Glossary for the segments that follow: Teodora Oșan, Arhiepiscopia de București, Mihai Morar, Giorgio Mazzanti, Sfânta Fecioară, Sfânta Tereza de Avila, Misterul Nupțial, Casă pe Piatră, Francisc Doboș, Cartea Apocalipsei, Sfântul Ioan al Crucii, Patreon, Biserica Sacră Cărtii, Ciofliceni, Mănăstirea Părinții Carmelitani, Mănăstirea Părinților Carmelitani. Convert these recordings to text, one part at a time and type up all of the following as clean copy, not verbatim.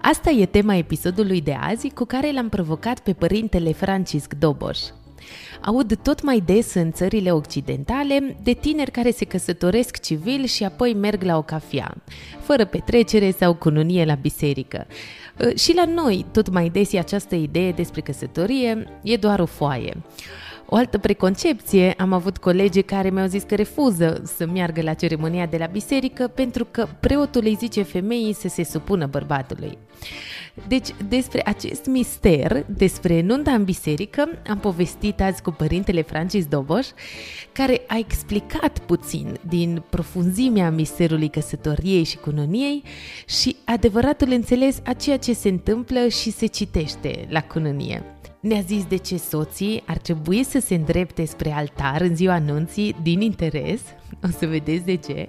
Asta e tema episodului de azi cu care l-am provocat pe părintele Francisc Doboș. Aud tot mai des în țările occidentale de tineri care se căsătoresc civil și apoi merg la o cafea, fără petrecere sau cununie la biserică. Și la noi tot mai des e această idee despre căsătorie, e doar o foaie. O altă preconcepție, am avut colegi care mi-au zis că refuză să meargă la ceremonia de la biserică pentru că preotul îi zice femeii să se supună bărbatului. Deci, despre acest mister, despre nunta în biserică, am povestit azi cu părintele Francisc Doboș, care a explicat puțin din profunzimea misterului căsătoriei și cununiei și adevăratul înțeles a ceea ce se întâmplă și se citește la cununie. Ne-a zis de ce soții ar trebui să se îndrepte spre altar în ziua nunții din interes, o să vedeți de ce.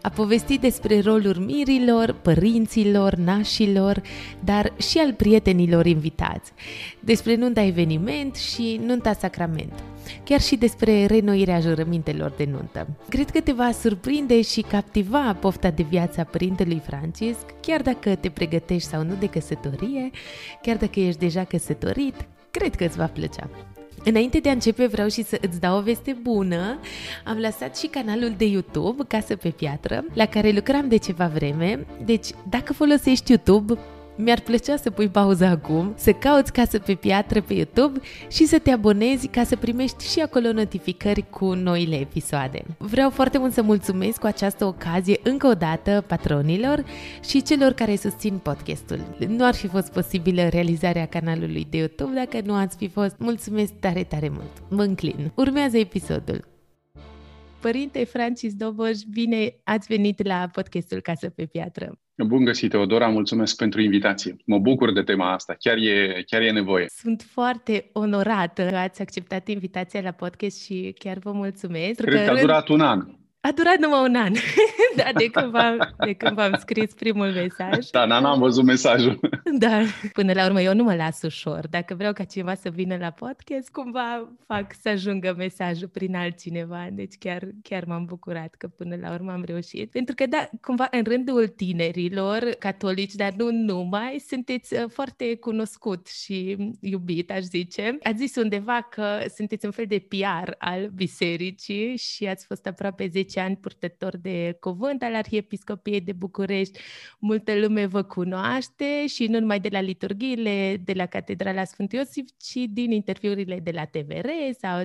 A povestit despre rolul mirilor, părinților, nașilor, dar și al prietenilor invitați, despre nunta eveniment și nunta sacrament, chiar și despre renoirea jurămintelor de nuntă. Cred că te va surprinde și captiva pofta de viață a părintelui Francisc, chiar dacă te pregătești sau nu de căsătorie, chiar dacă ești deja căsătorit, cred că îți va plăcea. Înainte de a începe, vreau și să îți dau o veste bună. Am lăsat și canalul de YouTube, Casă pe Piatră, la care lucram de ceva vreme. Deci, dacă folosești YouTube, mi-ar plăcea să pui pauză acum, să cauți Casă pe Piatră pe YouTube și să te abonezi ca să primești și acolo notificări cu noile episoade. Vreau foarte mult să mulțumesc cu această ocazie încă o dată patronilor și celor care susțin podcastul. Nu ar fi fost posibilă realizarea canalului de YouTube dacă nu ați fi fost. Mulțumesc tare, tare mult! Mă înclin! Urmează episodul! Părinte Francisc Doboș, bine ați venit la podcastul Casă pe Piatră. Bun găsit, Teodora, mulțumesc pentru invitație. Mă bucur de tema asta, chiar e nevoie. Sunt foarte onorată că ați acceptat invitația la podcast și chiar vă mulțumesc. Cred că a durat un an. A durat numai un an, da, de când v-am scris primul mesaj. Da, n-am văzut mesajul. Da, până la urmă eu nu mă las ușor. Dacă vreau ca cineva să vină la podcast, cumva fac să ajungă mesajul prin altcineva. Deci chiar m-am bucurat că până la urmă am reușit. Pentru că, da, cumva în rândul tinerilor catolici, dar nu numai, sunteți foarte cunoscut și iubit, aș zice. Ați zis undeva că sunteți un fel de PR al bisericii și ați fost aproape 10 ani purtător de cuvânt al Arhiepiscopiei de București. Multă lume vă cunoaște și nu numai de la liturghiile de la Catedrala Sfântul Iosif, ci din interviurile de la TVR sau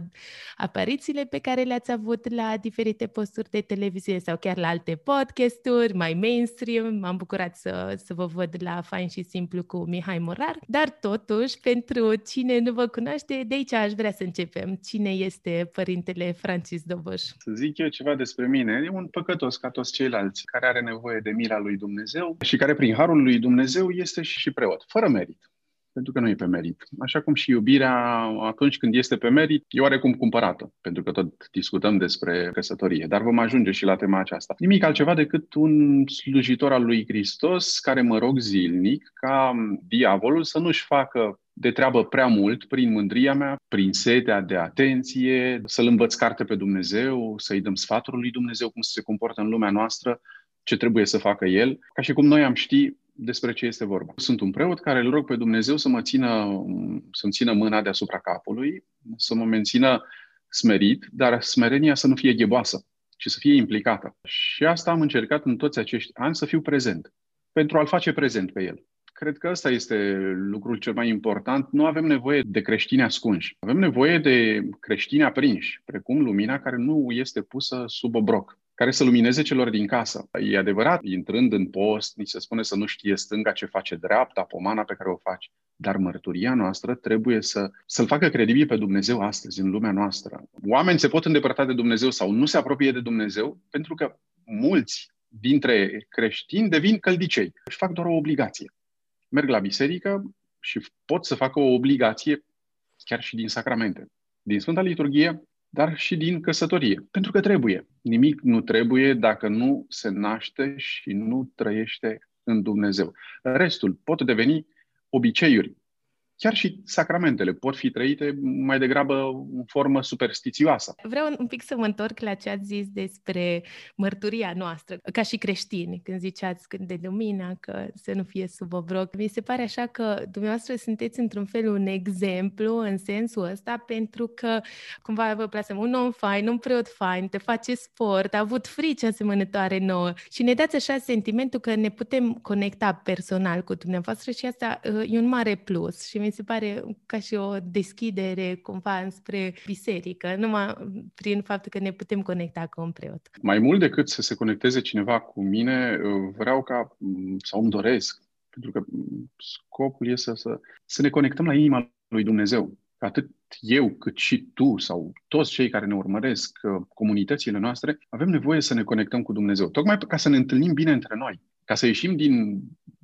aparițiile pe care le-ați avut la diferite posturi de televiziune sau chiar la alte podcasturi mai mainstream. M-am bucurat să vă văd la Fain și Simplu cu Mihai Morar, dar totuși, pentru cine nu vă cunoaște, de aici aș vrea să începem. Cine este părintele Francisc Doboș? Să zic eu ceva despre mine. E un păcătos ca toți ceilalți, care are nevoie de mila lui Dumnezeu și care prin harul lui Dumnezeu este și preot, fără merit, pentru că nu e pe merit. Așa cum și iubirea, atunci când este pe merit, e oarecum cumpărată, pentru că tot discutăm despre căsătorie, dar vom ajunge și la tema aceasta. Nimic altceva decât un slujitor al lui Hristos, care mă rog zilnic ca diavolul să nu-și facă de treabă prea mult prin mândria mea, prin setea de atenție, să-L învăț carte pe Dumnezeu, să-i dăm sfatul lui Dumnezeu cum să se comportă în lumea noastră, ce trebuie să facă El, ca și cum noi am ști despre ce este vorba. Sunt un preot care îl rog pe Dumnezeu să-mi țină mâna deasupra capului, să mă mențină smerit, dar smerenia să nu fie gheboasă, ci să fie implicată. Și asta am încercat în toți acești ani, să fiu prezent, pentru a-L face prezent pe El. Cred că ăsta este lucrul cel mai important. Nu avem nevoie de creștini ascunși. Avem nevoie de creștini aprinși, precum lumina care nu este pusă sub obroc, care să lumineze celor din casă. E adevărat, intrând în post, ni se spune să nu știe stânga ce face dreapta, pomana pe care o faci. Dar mărturia noastră trebuie să-L facă credibil pe Dumnezeu astăzi, în lumea noastră. Oamenii se pot îndepărta de Dumnezeu sau nu se apropie de Dumnezeu, pentru că mulți dintre creștini devin căldicei. Își fac doar o obligație. merg la biserică și pot să facă o obligație chiar și din sacramente, din Sfânta Liturghie, dar și din căsătorie. Pentru că trebuie. Nimic nu trebuie dacă nu se naște și nu trăiește în Dumnezeu. Restul pot deveni obiceiuri. Chiar și sacramentele pot fi trăite mai degrabă în formă superstițioasă. Vreau un pic să mă întorc la ce ați zis despre mărturia noastră, ca și creștini, când ziceați când de lumina, că să nu fie sub obroc. Mi se pare așa că dumneavoastră sunteți într-un fel un exemplu în sensul ăsta, pentru că cumva vă plasăm un om fain, un preot fain, te face sport, a avut frici asemănătoare nouă și ne dați așa sentimentul că ne putem conecta personal cu dumneavoastră și asta e un mare plus și mi se pare ca și o deschidere cumva înspre biserică, numai prin faptul că ne putem conecta cu un preot. Mai mult decât să se conecteze cineva cu mine, vreau ca, sau îmi doresc, pentru că scopul este să ne conectăm la inima lui Dumnezeu. Atât eu cât și tu sau toți cei care ne urmăresc, comunitățile noastre, avem nevoie să ne conectăm cu Dumnezeu, tocmai ca să ne întâlnim bine între noi, ca să ieșim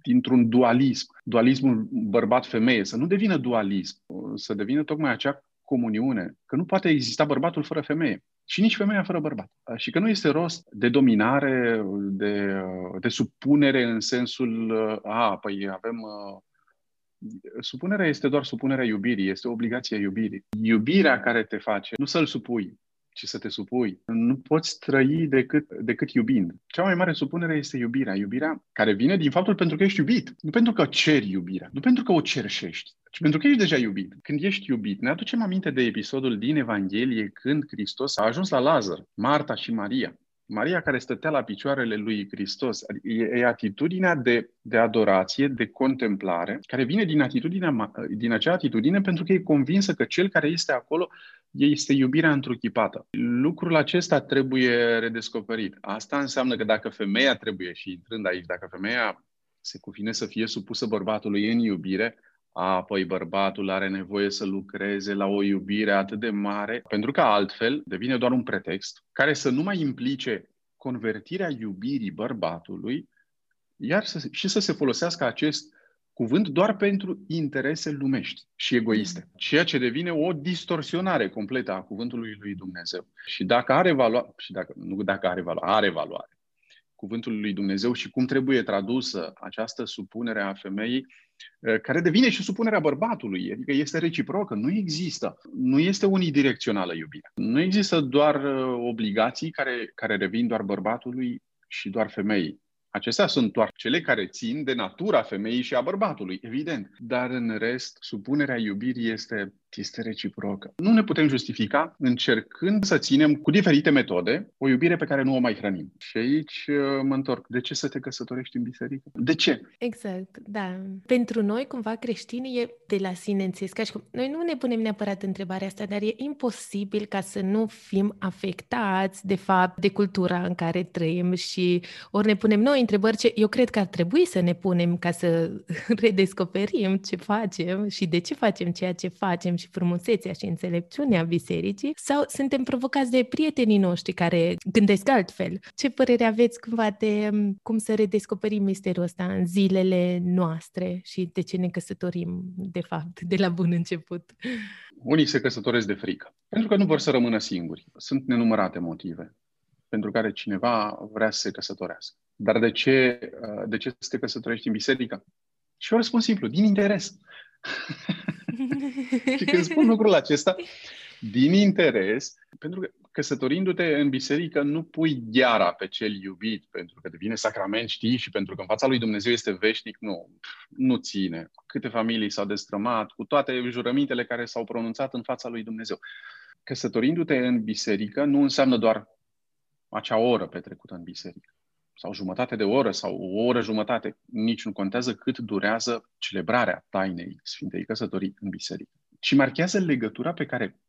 dintr-un dualism, dualismul bărbat-femeie, să nu devină dualism, să devină tocmai acea comuniune, că nu poate exista bărbatul fără femeie și nici femeia fără bărbat. Și că nu este rost de dominare, de supunere în sensul, supunerea este doar supunerea iubirii, este obligația iubirii. Iubirea care te face, nu să-l supui, ci să te supui. Nu poți trăi decât iubind. Cea mai mare supunere este iubirea. Iubirea care vine din faptul pentru că ești iubit. Nu pentru că ceri iubirea, nu pentru că o cerșești, ci pentru că ești deja iubit. Când ești iubit, ne aducem aminte de episodul din Evanghelie când Hristos a ajuns la Lazar, Marta și Maria. Maria care stătea la picioarele lui Hristos. E atitudinea de adorație, de contemplare, care vine din acea atitudine pentru că e convinsă că cel care este acolo este iubirea întruchipată. Lucrul acesta trebuie redescoperit. Asta înseamnă că dacă femeia trebuie, și intrând aici, dacă femeia se cuvine să fie supusă bărbatului în iubire, apoi bărbatul are nevoie să lucreze la o iubire atât de mare, pentru că altfel devine doar un pretext care să nu mai implice convertirea iubirii bărbatului, iar să se folosească acest cuvânt doar pentru interese lumești și egoiste, ceea ce devine o distorsionare completă a cuvântului lui Dumnezeu. Și dacă are valoare, are valoare cuvântul lui Dumnezeu și cum trebuie tradusă această supunere a femeii, care devine și supunerea bărbatului, adică este reciprocă, nu este unidirecțională iubirea. Nu există doar obligații care revin doar bărbatului și doar femeii. Acestea sunt doar cele care țin de natura femeii și a bărbatului, evident. Dar în rest, supunerea iubirii este reciprocă. Nu ne putem justifica încercând să ținem cu diferite metode o iubire pe care nu o mai hrănim. Și aici mă întorc. De ce să te căsătorești în biserică? De ce? Exact, da. Pentru noi, cumva, creștinii e de la sine înțeles. Ca și cum noi nu ne punem neapărat întrebarea asta, dar e imposibil ca să nu fim afectați, de fapt, de cultura în care trăim și ori ne punem noi întrebări ce eu cred că ar trebui să ne punem ca să redescoperim ce facem și de ce facem ceea ce facem și frumusețea și înțelepciunea bisericii, sau suntem provocați de prietenii noștri care gândesc altfel. Ce părere aveți cumva de cum să redescoperim misterul ăsta în zilele noastre și de ce ne căsătorim, de fapt, de la bun început? Unii se căsătoresc de frică, pentru că nu vor să rămână singuri. Sunt nenumărate motive pentru care cineva vrea să se căsătorească. Dar de ce să te căsătorești în biserică? Și eu răspund simplu, din interes. Și când spun lucrul acesta, din interes, pentru că căsătorindu-te în biserică nu pui gheara pe cel iubit, pentru că devine sacrament, știi, și pentru că în fața lui Dumnezeu este veșnic, nu ține. Câte familii s-au destrămat cu toate jurămintele care s-au pronunțat în fața lui Dumnezeu. Căsătorindu-te în biserică nu înseamnă doar acea oră petrecută în biserică, sau jumătate de oră, sau o oră jumătate, nici nu contează cât durează celebrarea tainei Sfintei Căsătorii în biserică. Și marchează legătura pe care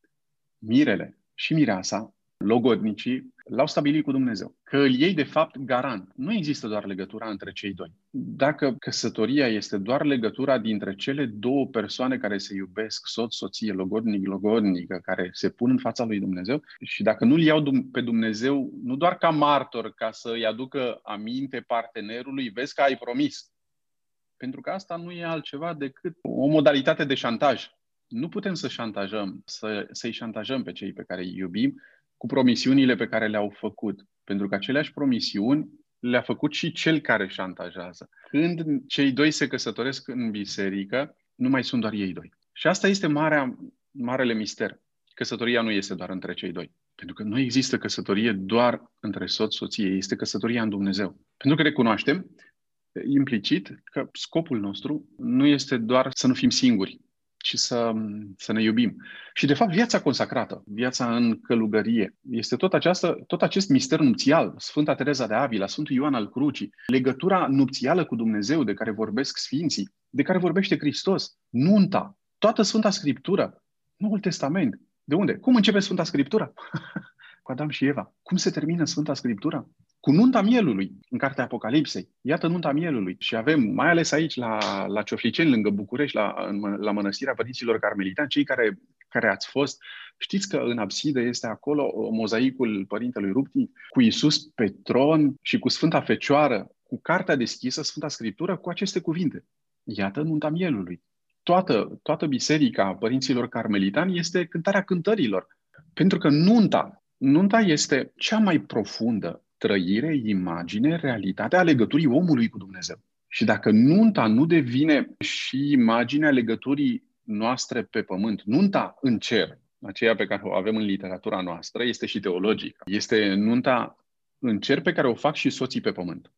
mirele și mireasa, logodnicii, l-au stabilit cu Dumnezeu. Că îl iei, de fapt, garant. Nu există doar legătura între cei doi. Dacă căsătoria este doar legătura dintre cele două persoane care se iubesc, soț, soție, logodnic, logodnică, care se pun în fața lui Dumnezeu, și dacă nu-l iau pe Dumnezeu, nu doar ca martor, ca să-i aducă aminte partenerului, vezi că ai promis. Pentru că asta nu e altceva decât o modalitate de șantaj. Nu putem să șantajăm, să-i șantajăm pe cei pe care îi iubim cu promisiunile pe care le-au făcut. Pentru că aceleași promisiuni le-a făcut și cel care șantajează. Când cei doi se căsătoresc în biserică, nu mai sunt doar ei doi. Și asta este marele mister. Căsătoria nu este doar între cei doi. Pentru că nu există căsătorie doar între soție. Este căsătoria în Dumnezeu. Pentru că recunoaștem implicit că scopul nostru nu este doar să nu fim singuri, ci să ne iubim. Și de fapt viața consacrată, viața în călugărie, este tot acest mister nupțial. Sfânta Tereza de Avila, Sfântul Ioan al Crucii, legătura nupțială cu Dumnezeu de care vorbesc sfinții, de care vorbește Hristos, nunta, toată Sfânta Scriptură, Noul Testament. De unde? Cum începe Sfânta Scriptură? Cu Adam și Eva. Cum se termină Sfânta Scriptură? Cu nunta mielului, în Cartea Apocalipsei. Iată nunta mielului. Și avem, mai ales aici, la Ciofliceni, lângă București, la Mănăstirea Părinților Carmelitani, cei care ați fost, știți că în absidă este acolo mozaicul Părintelui Rupti, cu Iisus pe tron și cu Sfânta Fecioară, cu cartea deschisă, Sfânta Scriptură, cu aceste cuvinte. Iată nunta mielului. Toată biserica Părinților Carmelitani este cântarea cântărilor. Pentru că nunta este cea mai profundă trăire, imagine, realitate a legăturii omului cu Dumnezeu. Și dacă nunta nu devine și imaginea legăturii noastre pe pământ, nunta în cer, aceea pe care o avem în literatura noastră, este și teologică. Este nunta în cer pe care o fac și soții pe pământ.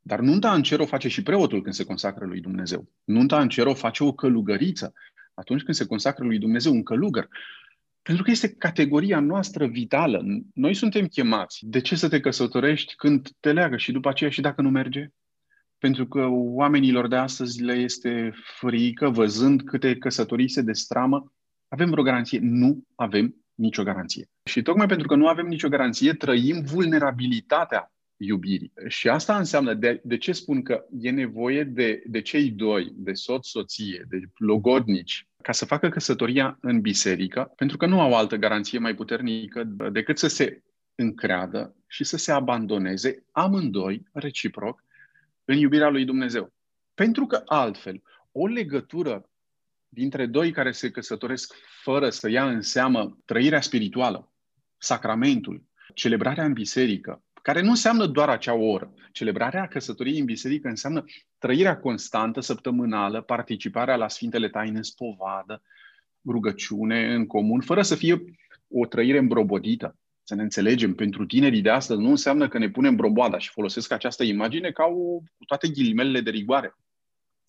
Dar nunta în cer o face și preotul când se consacră lui Dumnezeu. Nunta în cer o face o călugăriță atunci când se consacră lui Dumnezeu, un călugăr. Pentru că este categoria noastră vitală. Noi suntem chemați. De ce să te căsătorești când te leagă și după aceea și dacă nu merge? Pentru că oamenilor de astăzi le este frică, văzând câte căsătorii se destramă. Avem vreo garanție? Nu avem nicio garanție. Și tocmai pentru că nu avem nicio garanție, trăim vulnerabilitatea iubirii. Și asta înseamnă, de ce spun că e nevoie de cei doi, de soție, de logodnici, ca să facă căsătoria în biserică, pentru că nu au altă garanție mai puternică decât să se încreadă și să se abandoneze amândoi, reciproc, în iubirea lui Dumnezeu. Pentru că altfel, o legătură dintre doi care se căsătoresc fără să ia în seamă trăirea spirituală, sacramentul, celebrarea în biserică, care nu înseamnă doar acea oră. Celebrarea căsătoriei în biserică înseamnă trăirea constantă, săptămânală, participarea la Sfintele Taine, spovadă, rugăciune în comun, fără să fie o trăire îmbrobodită. Să ne înțelegem, pentru tinerii de astăzi nu înseamnă că ne punem broboada, și folosesc această imagine ca cu toate ghilimelele de rigoare.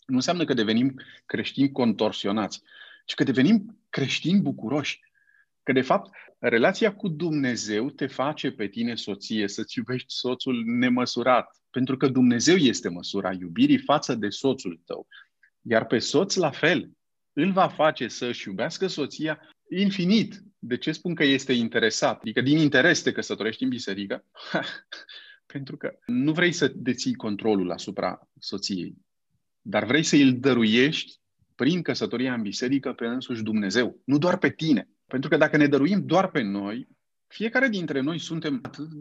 Nu înseamnă că devenim creștini contorsionați, ci că devenim creștini bucuroși. Că, de fapt, relația cu Dumnezeu te face pe tine soție, să-ți iubești soțul nemăsurat. Pentru că Dumnezeu este măsura iubirii față de soțul tău. Iar pe soț, la fel, îl va face să-și iubească soția infinit. De ce spun că este interesat? Adică din interes te căsătorești în biserică. Pentru că nu vrei să deții controlul asupra soției, dar vrei să îl dăruiești prin căsătoria în biserică pe însuși Dumnezeu, nu doar pe tine. Pentru că dacă ne dăruim doar pe noi, fiecare dintre noi suntem atât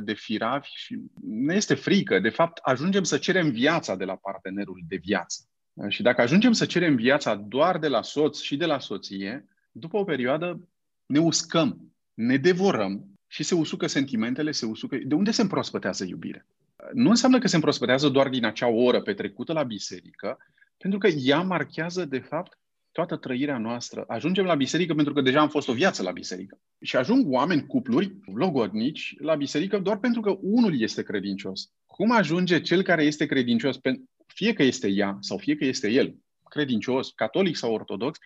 de firavi și ne este frică. De fapt, ajungem să cerem viața de la partenerul de viață. Și dacă ajungem să cerem viața doar de la soț și de la soție, după o perioadă ne uscăm, ne devorăm și se usucă sentimentele, se usucă... De unde se împrospătează iubirea? Nu înseamnă că se împrospătează doar din acea oră petrecută la biserică, pentru că ea marchează, de fapt, toată trăirea noastră. Ajungem la biserică pentru că deja am fost o viață la biserică. Și ajung oameni, cupluri, logodnici, la biserică doar pentru că unul este credincios. Cum ajunge cel care este credincios, fie că este ea sau fie că este el, credincios, catolic sau ortodox,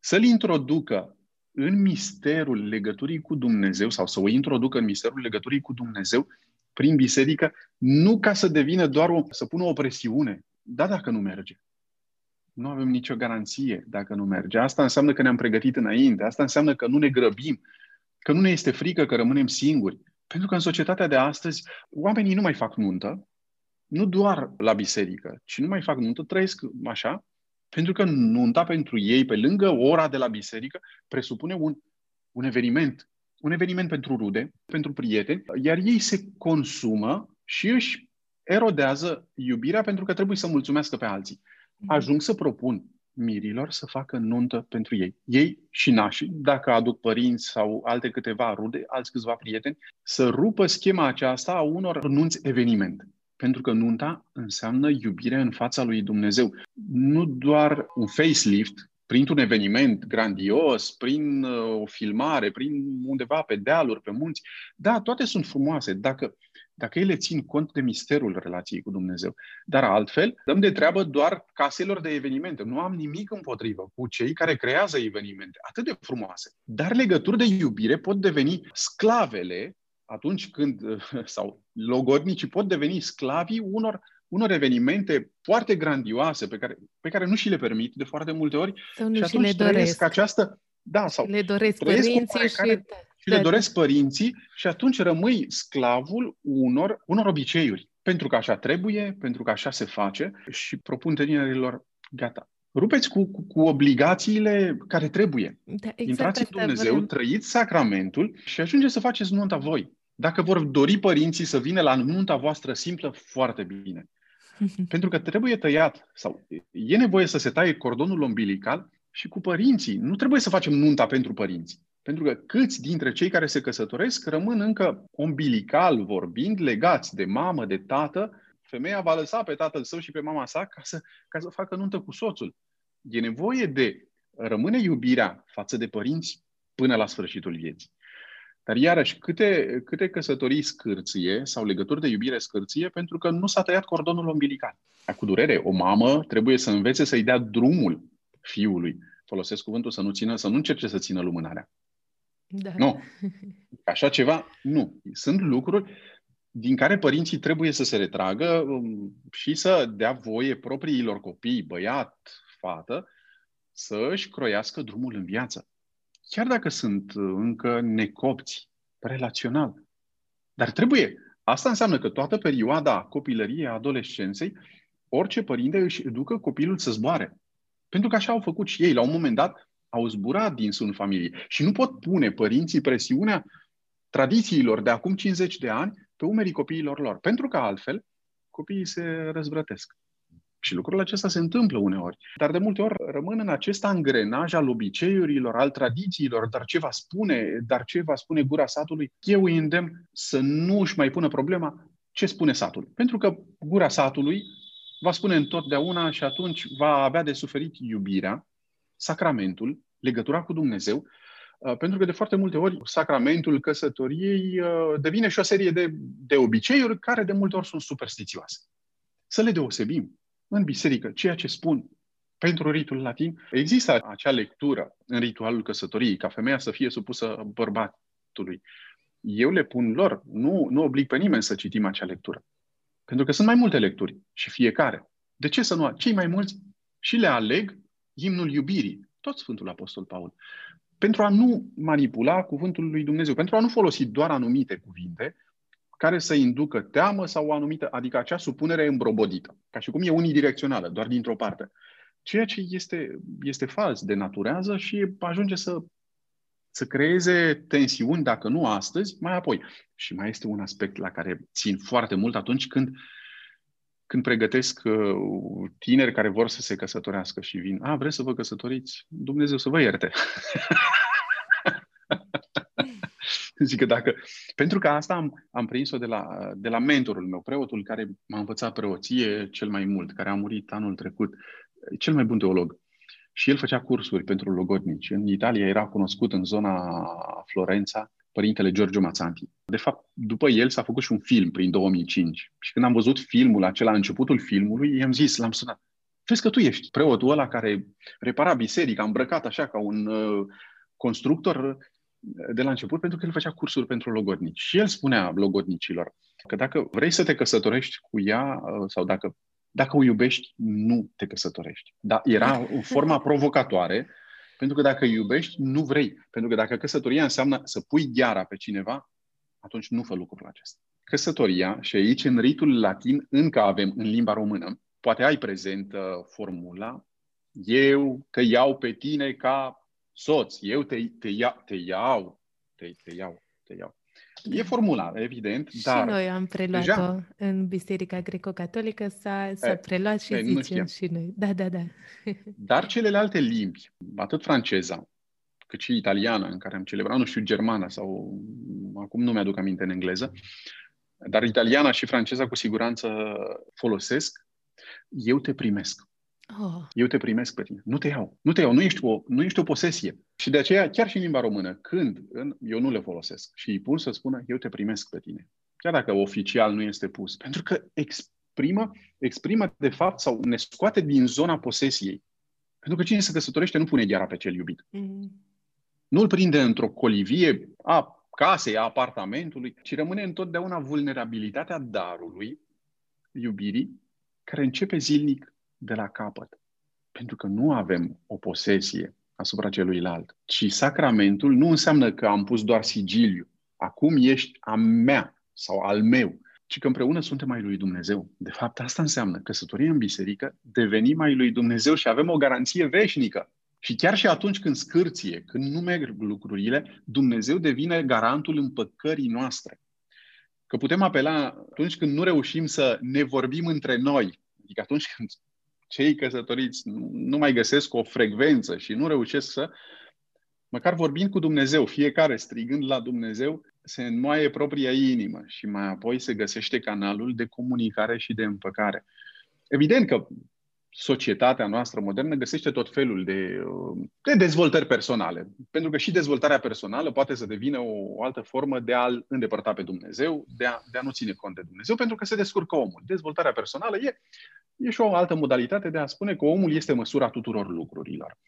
să-l introducă în misterul legăturii cu Dumnezeu sau să o introducă în misterul legăturii cu Dumnezeu prin biserică, nu ca să devină doar să pună o presiune. Da, dacă nu merge. Nu avem nicio garanție dacă nu merge. Asta înseamnă că ne-am pregătit înainte. Asta înseamnă că nu ne grăbim, că nu ne este frică că rămânem singuri. Pentru că în societatea de astăzi, oamenii nu mai fac nuntă, nu doar la biserică, ci nu mai fac nuntă, trăiesc așa, pentru că nunta pentru ei, pe lângă ora de la biserică, presupune un eveniment. Un eveniment pentru rude, pentru prieteni, iar ei se consumă și își erodează iubirea pentru că trebuie să mulțumească pe alții. Ajung să propun mirilor să facă nuntă pentru ei. Ei și nașii, dacă aduc părinți sau alte câteva rude, alți câțiva prieteni, să rupă schema aceasta a unor nunți eveniment. Pentru că nunta înseamnă iubire în fața lui Dumnezeu. Nu doar un facelift, printr-un eveniment grandios, prin o filmare, prin undeva pe dealuri, pe munți. Da, toate sunt frumoase, dacă ele țin cont de misterul relației cu Dumnezeu. Dar altfel, dăm de treabă doar caselor de evenimente. Nu am nimic împotrivă cu cei care creează evenimente atât de frumoase. Dar legături de iubire pot deveni sclavele atunci când, sau logodnicii pot deveni sclavii unor evenimente foarte grandioase pe care nu și le permit de foarte multe ori. Sau nu și atunci le doresc această... Da, sau le doresc părinții și le doresc părinții și atunci rămâi sclavul unor obiceiuri. Pentru că așa trebuie, pentru că așa se face și propun tinerilor, gata. Rupeți cu obligațiile care trebuie. Da, exact. Intrați în Dumnezeu, trăiți sacramentul și ajungeți să faceți nunta voi. Dacă vor dori părinții să vină la nunta voastră simplă, foarte bine. Pentru că trebuie tăiat sau e nevoie să se taie cordonul umbilical și cu părinții. Nu trebuie să facem nunta pentru părinți. Pentru că câți dintre cei care se căsătoresc rămân încă umbilical vorbind, legați de mamă, de tată. Femeia va lăsa pe tatăl său și pe mama sa ca să facă nuntă cu soțul. E nevoie de rămâne iubirea față de părinți până la sfârșitul vieții. Dar iarăși, câte căsătorii scârție sau legături de iubire scârție pentru că nu s-a tăiat cordonul umbilical. Cu durere, o mamă trebuie să învețe să-i dea drumul fiului. Folosesc cuvântul să nu încerce să țină lumânarea. Da. Nu. Așa ceva, nu. Sunt lucruri din care părinții trebuie să se retragă și să dea voie propriilor copii, băiat, fată, să-și croiască drumul în viață. Chiar dacă sunt încă necopți, relațional. Dar trebuie. Asta înseamnă că toată perioada copilăriei, a adolescenței, orice părinte își educă copilul să zboare. Pentru că așa au făcut și ei. La un moment dat au zburat din sun familie. Și nu pot pune părinții presiunea tradițiilor de acum 50 de ani pe umerii copiilor lor. Pentru că altfel copiii se răzvrătesc. Și lucrul acesta se întâmplă uneori. Dar de multe ori rămân în acest angrenaj al obiceiurilor, al tradițiilor, dar ce va spune gura satului. Eu îi îndemn să nu își mai pună problema ce spune satul. Pentru că gura satului va spune întotdeauna și atunci va avea de suferit iubirea, sacramentul, legătura cu Dumnezeu, pentru că de foarte multe ori sacramentul căsătoriei devine și o serie de obiceiuri care de multe ori sunt superstițioase. Să le deosebim. În biserică, ceea ce spun pentru ritul latin, există acea lectură în ritualul căsătoriei, ca femeia să fie supusă bărbatului. Eu le pun lor, nu oblig pe nimeni să citim acea lectură. Pentru că sunt mai multe lecturi și fiecare. De ce să nu? Cei mai mulți și le aleg imnul iubirii, tot Sfântul Apostol Paul. Pentru a nu manipula cuvântul lui Dumnezeu, pentru a nu folosi doar anumite cuvinte, care să inducă teamă sau o anumită, adică acea supunere îmbrobodită, ca și cum e unidirecțională, doar dintr-o parte. Ceea ce este fals, denaturează și ajunge să creeze tensiuni, dacă nu astăzi, mai apoi. Și mai este un aspect la care țin foarte mult atunci când pregătesc tineri care vor să se căsătorească și vin. A, vreți să vă căsătoriți? Dumnezeu să vă ierte! Zic că pentru că asta am prins-o de la mentorul meu, preotul care m-a învățat preoție cel mai mult, care a murit anul trecut, cel mai bun teolog. Și el făcea cursuri pentru logodnici. În Italia era cunoscut în zona Florența părintele Giorgio Mazzanti. De fapt, după el s-a făcut și un film prin 2005. Și când am văzut filmul acela, începutul filmului, i-am zis, l-am sunat. Vezi că tu ești preotul ăla care repara biserica, îmbrăcat așa ca un constructor de la început, pentru că el făcea cursuri pentru logodnici. Și el spunea logodnicilor că dacă vrei să te căsătorești cu ea sau dacă o iubești, nu te căsătorești. Dar era în forma provocatoare, pentru că dacă iubești, nu vrei. Pentru că dacă căsătoria înseamnă să pui gheara pe cineva, atunci nu fă lucrul acesta. Căsătoria, și aici în ritul latin încă avem în limba română, poate ai prezent formula, eu te iau pe tine ca soț, eu te iau. E formula, evident, dar... Și noi am preluat-o deja în Biserica Greco-Catolică, s-a preluat și zicem și noi. Da. Dar celelalte limbi, atât franceza, cât și italiana, în care am celebrat, nu știu, germana sau... Acum nu mi-aduc aminte în engleză, dar italiana și franceza cu siguranță folosesc. Eu te primesc. Oh. Eu te primesc pe tine. Nu te iau. Nu ești o posesie. Și de aceea, chiar și în limba română, când eu nu le folosesc și îi pun să spună eu te primesc pe tine. Chiar dacă oficial nu este pus. Pentru că exprimă de fapt sau ne scoate din zona posesiei. Pentru că cine se căsătorește nu pune gheara pe cel iubit. Mm-hmm. Nu-l prinde într-o colivie a casei, a apartamentului, ci rămâne întotdeauna vulnerabilitatea darului iubirii care începe zilnic de la capăt. Pentru că nu avem o posesie asupra celuilalt. Și sacramentul nu înseamnă că am pus doar sigiliu. Acum ești a mea sau al meu. Ci că împreună suntem ai lui Dumnezeu. De fapt, asta înseamnă căsătorie în biserică, devenim ai lui Dumnezeu și avem o garanție veșnică. Și chiar și atunci când scârție, când nu merg lucrurile, Dumnezeu devine garantul împăcării noastre. Că putem apela atunci când nu reușim să ne vorbim între noi, adică atunci când cei căsătoriți nu mai găsesc o frecvență și nu reușesc să, măcar vorbind cu Dumnezeu, fiecare strigând la Dumnezeu, se înmoaie propria inimă și mai apoi se găsește canalul de comunicare și de împăcare. Evident că societatea noastră modernă găsește tot felul de dezvoltări personale. Pentru că și dezvoltarea personală poate să devină o altă formă de a-L îndepărta pe Dumnezeu, de a nu ține cont de Dumnezeu, pentru că se descurcă omul. Dezvoltarea personală e și o altă modalitate de a spune că omul este măsura tuturor lucrurilor.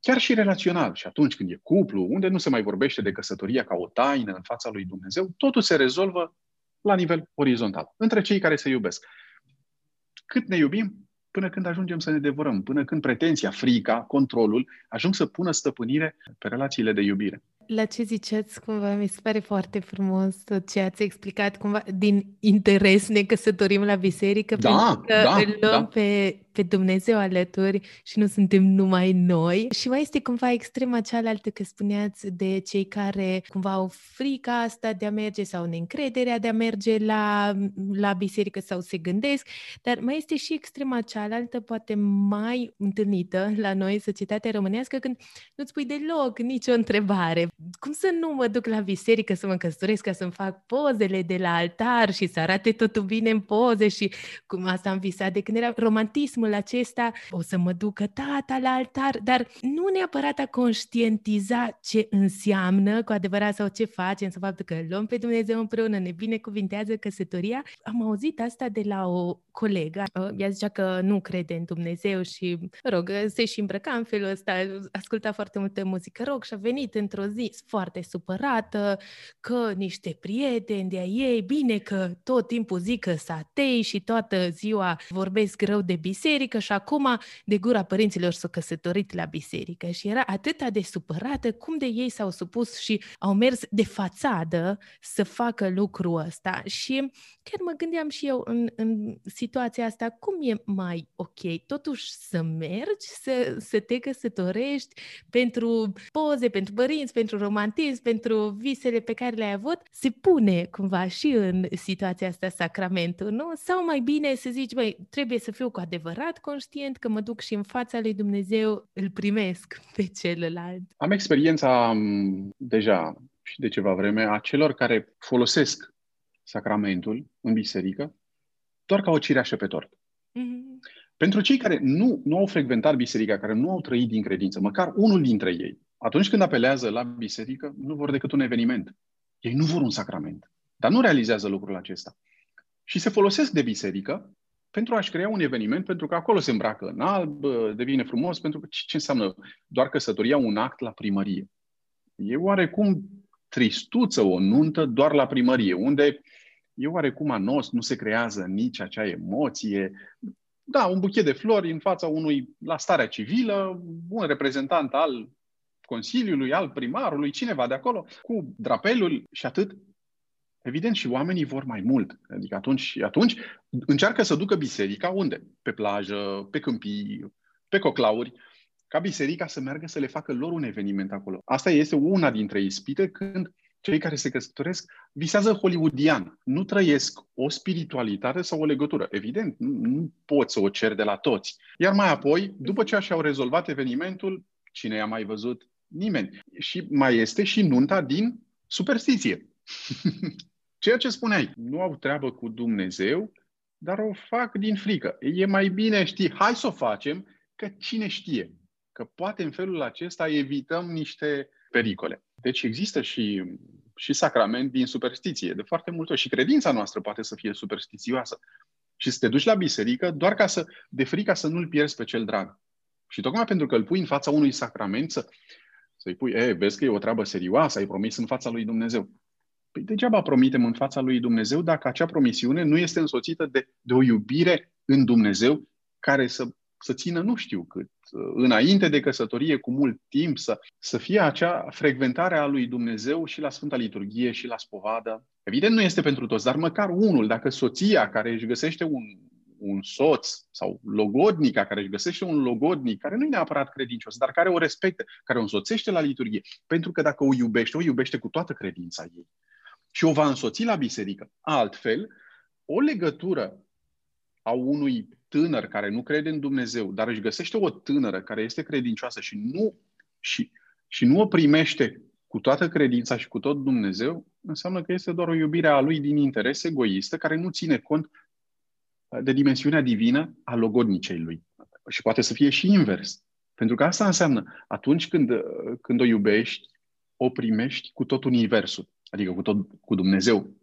Chiar și relațional. Și atunci când e cuplu, unde nu se mai vorbește de căsătoria ca o taină în fața lui Dumnezeu, totul se rezolvă la nivel orizontal, între cei care se iubesc. Cât ne iubim, până când ajungem să ne devorăm, până când pretenția, frica, controlul, ajung să pună stăpânire pe relațiile de iubire. La ce ziceți, cumva, mi se pare foarte frumos tot ce ați explicat, cumva, din interes ne căsătorim la biserică, pentru că îl luăm pe Dumnezeu alături și nu suntem numai noi. Și mai este cumva extrema cealaltă, că spuneați de cei care cumva au frica asta de a merge sau neîncrederea de a merge la biserică sau se gândesc, dar mai este și extrema cealaltă, poate mai întâlnită la noi, societatea românească, când nu-ți pui deloc nicio întrebare. Cum să nu mă duc la biserică să mă căsătoresc ca să-mi fac pozele de la altar și să arate totul bine în poze și cum asta am visat de când era romantismul acesta, o să mă ducă tata la altar, dar nu neapărat a conștientiza ce înseamnă cu adevărat sau ce facem, sau faptul că luăm pe Dumnezeu împreună, ne binecuvintează căsătoria. Am auzit asta de la o colegă, ea zicea că nu crede în Dumnezeu și, rog, se și îmbrăca în felul ăsta, asculta foarte multă muzică rock și a venit într-o zi foarte supărată că niște prieteni de-a ei, bine că tot timpul zic că sunt atei și toată ziua vorbesc rău de biserică și acum de gura părinților s-au căsătorit la biserică. Și era atâta de supărată cum de ei s-au supus și au mers de fațadă să facă lucrul ăsta. Și chiar mă gândeam și eu în situația asta, cum e mai ok totuși să mergi, să te căsătorești pentru poze, pentru părinți, pentru romantism, pentru visele pe care le-ai avut, se pune cumva și în situația asta sacramentul, nu? Sau mai bine să zici, băi, trebuie să fiu cu adevărat conștient că mă duc și în fața lui Dumnezeu, îl primesc pe celălalt. Am experiența deja și de ceva vreme a celor care folosesc sacramentul în biserică doar ca o cireașă pe tort. Mm-hmm. Pentru cei care nu au frecventat biserica, care nu au trăit din credință, măcar unul dintre ei, atunci când apelează la biserică, nu vor decât un eveniment. Ei nu vor un sacrament, dar nu realizează lucrul acesta. Și se folosesc de biserică pentru a-și crea un eveniment, pentru că acolo se îmbracă în alb, devine frumos, pentru că ce înseamnă doar căsătoria un act la primărie? E oarecum tristuță o nuntă doar la primărie, unde e oarecum anos, nu se creează nici acea emoție. Da, un buchet de flori în fața unui, la starea civilă, un reprezentant al Consiliului, al primarului, cineva de acolo, cu drapelul și atât. Evident, și oamenii vor mai mult. Adică atunci încearcă să ducă biserica unde? Pe plajă, pe câmpii, pe coclauri, ca biserica să meargă să le facă lor un eveniment acolo. Asta este una dintre ispite când Cei care se căsătoresc visează hollywoodian, nu trăiesc o spiritualitate sau o legătură. Evident, nu poți să o ceri de la toți. Iar mai apoi, după ce și-au rezolvat evenimentul, cine i-a mai văzut? Nimeni. Și mai este și nunta din superstiție. Ceea ce spuneai, nu au treabă cu Dumnezeu, dar o fac din frică. E mai bine, știi, hai să o facem, că cine știe? Că poate în felul acesta evităm niște pericole. Deci există și sacrament din superstiție, de foarte multe ori. Și credința noastră poate să fie superstițioasă. Și să te duci la biserică doar ca să, de frica să nu-l pierzi pe cel drag. Și tocmai pentru că îl pui în fața unui sacrament, să-i pui, vezi că e o treabă serioasă, ai promis în fața lui Dumnezeu. Păi degeaba promitem în fața lui Dumnezeu dacă acea promisiune nu este însoțită de o iubire în Dumnezeu care să țină nu știu cât, înainte de căsătorie, cu mult timp, să fie acea frecventare a lui Dumnezeu și la Sfânta Liturghie și la Spovadă. Evident nu este pentru toți, dar măcar unul, dacă soția care își găsește un soț sau logodnica care își găsește un logodnic, care nu e neapărat credincios, dar care o respectă, care o însoțește la liturghie, pentru că dacă o iubește cu toată credința ei și o va însoți la biserică. Altfel, o legătură a unui tânăr care nu crede în Dumnezeu, dar își găsește o tânără care este credincioasă și nu o primește cu toată credința și cu tot Dumnezeu, înseamnă că este doar o iubire a lui din interes egoistă, care nu ține cont de dimensiunea divină a logodnicei lui. Și poate să fie și invers. Pentru că asta înseamnă, atunci când o iubești, o primești cu tot universul, adică cu Dumnezeu,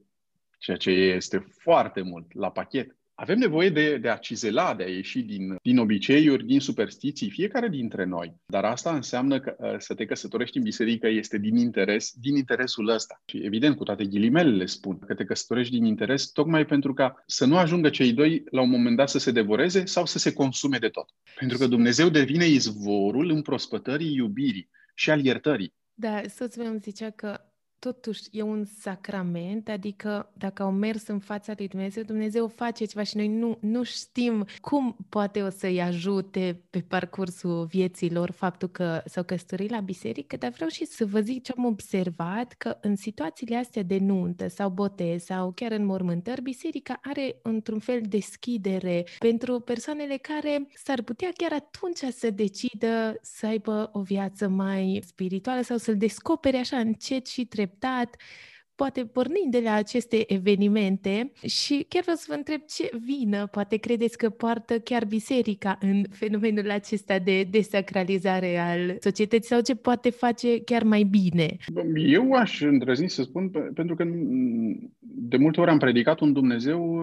ceea ce este foarte mult la pachet. Avem nevoie de a cizela, de a ieși din obiceiuri, din superstiții, fiecare dintre noi. Dar asta înseamnă că să te căsătorești în biserică este din interesul ăsta. Și evident, cu toate ghilimelele spun că te căsătorești din interes, tocmai pentru ca să nu ajungă cei doi la un moment dat să se devoreze sau să se consume de tot. Pentru că Dumnezeu devine izvorul împrospătării iubirii și al iertării. Da, soțul meu zicea că totuși e un sacrament, adică dacă au mers în fața lui Dumnezeu, Dumnezeu face ceva și noi nu știm cum poate o să-i ajute pe parcursul vieții lor faptul că s-au căsătorit la biserică, dar vreau și să vă zic ce am observat, că în situațiile astea de nuntă sau botez sau chiar în mormântări, biserica are într-un fel deschidere pentru persoanele care s-ar putea chiar atunci să decidă să aibă o viață mai spirituală sau să-l descopere așa încet și trebuie, poate pornind de la aceste evenimente. Și chiar vreau să vă întreb ce vină, poate credeți că poartă chiar biserica în fenomenul acesta de desacralizare al societății sau ce poate face chiar mai bine? Eu aș îndrăzni să spun, pentru că de multe ori am predicat un Dumnezeu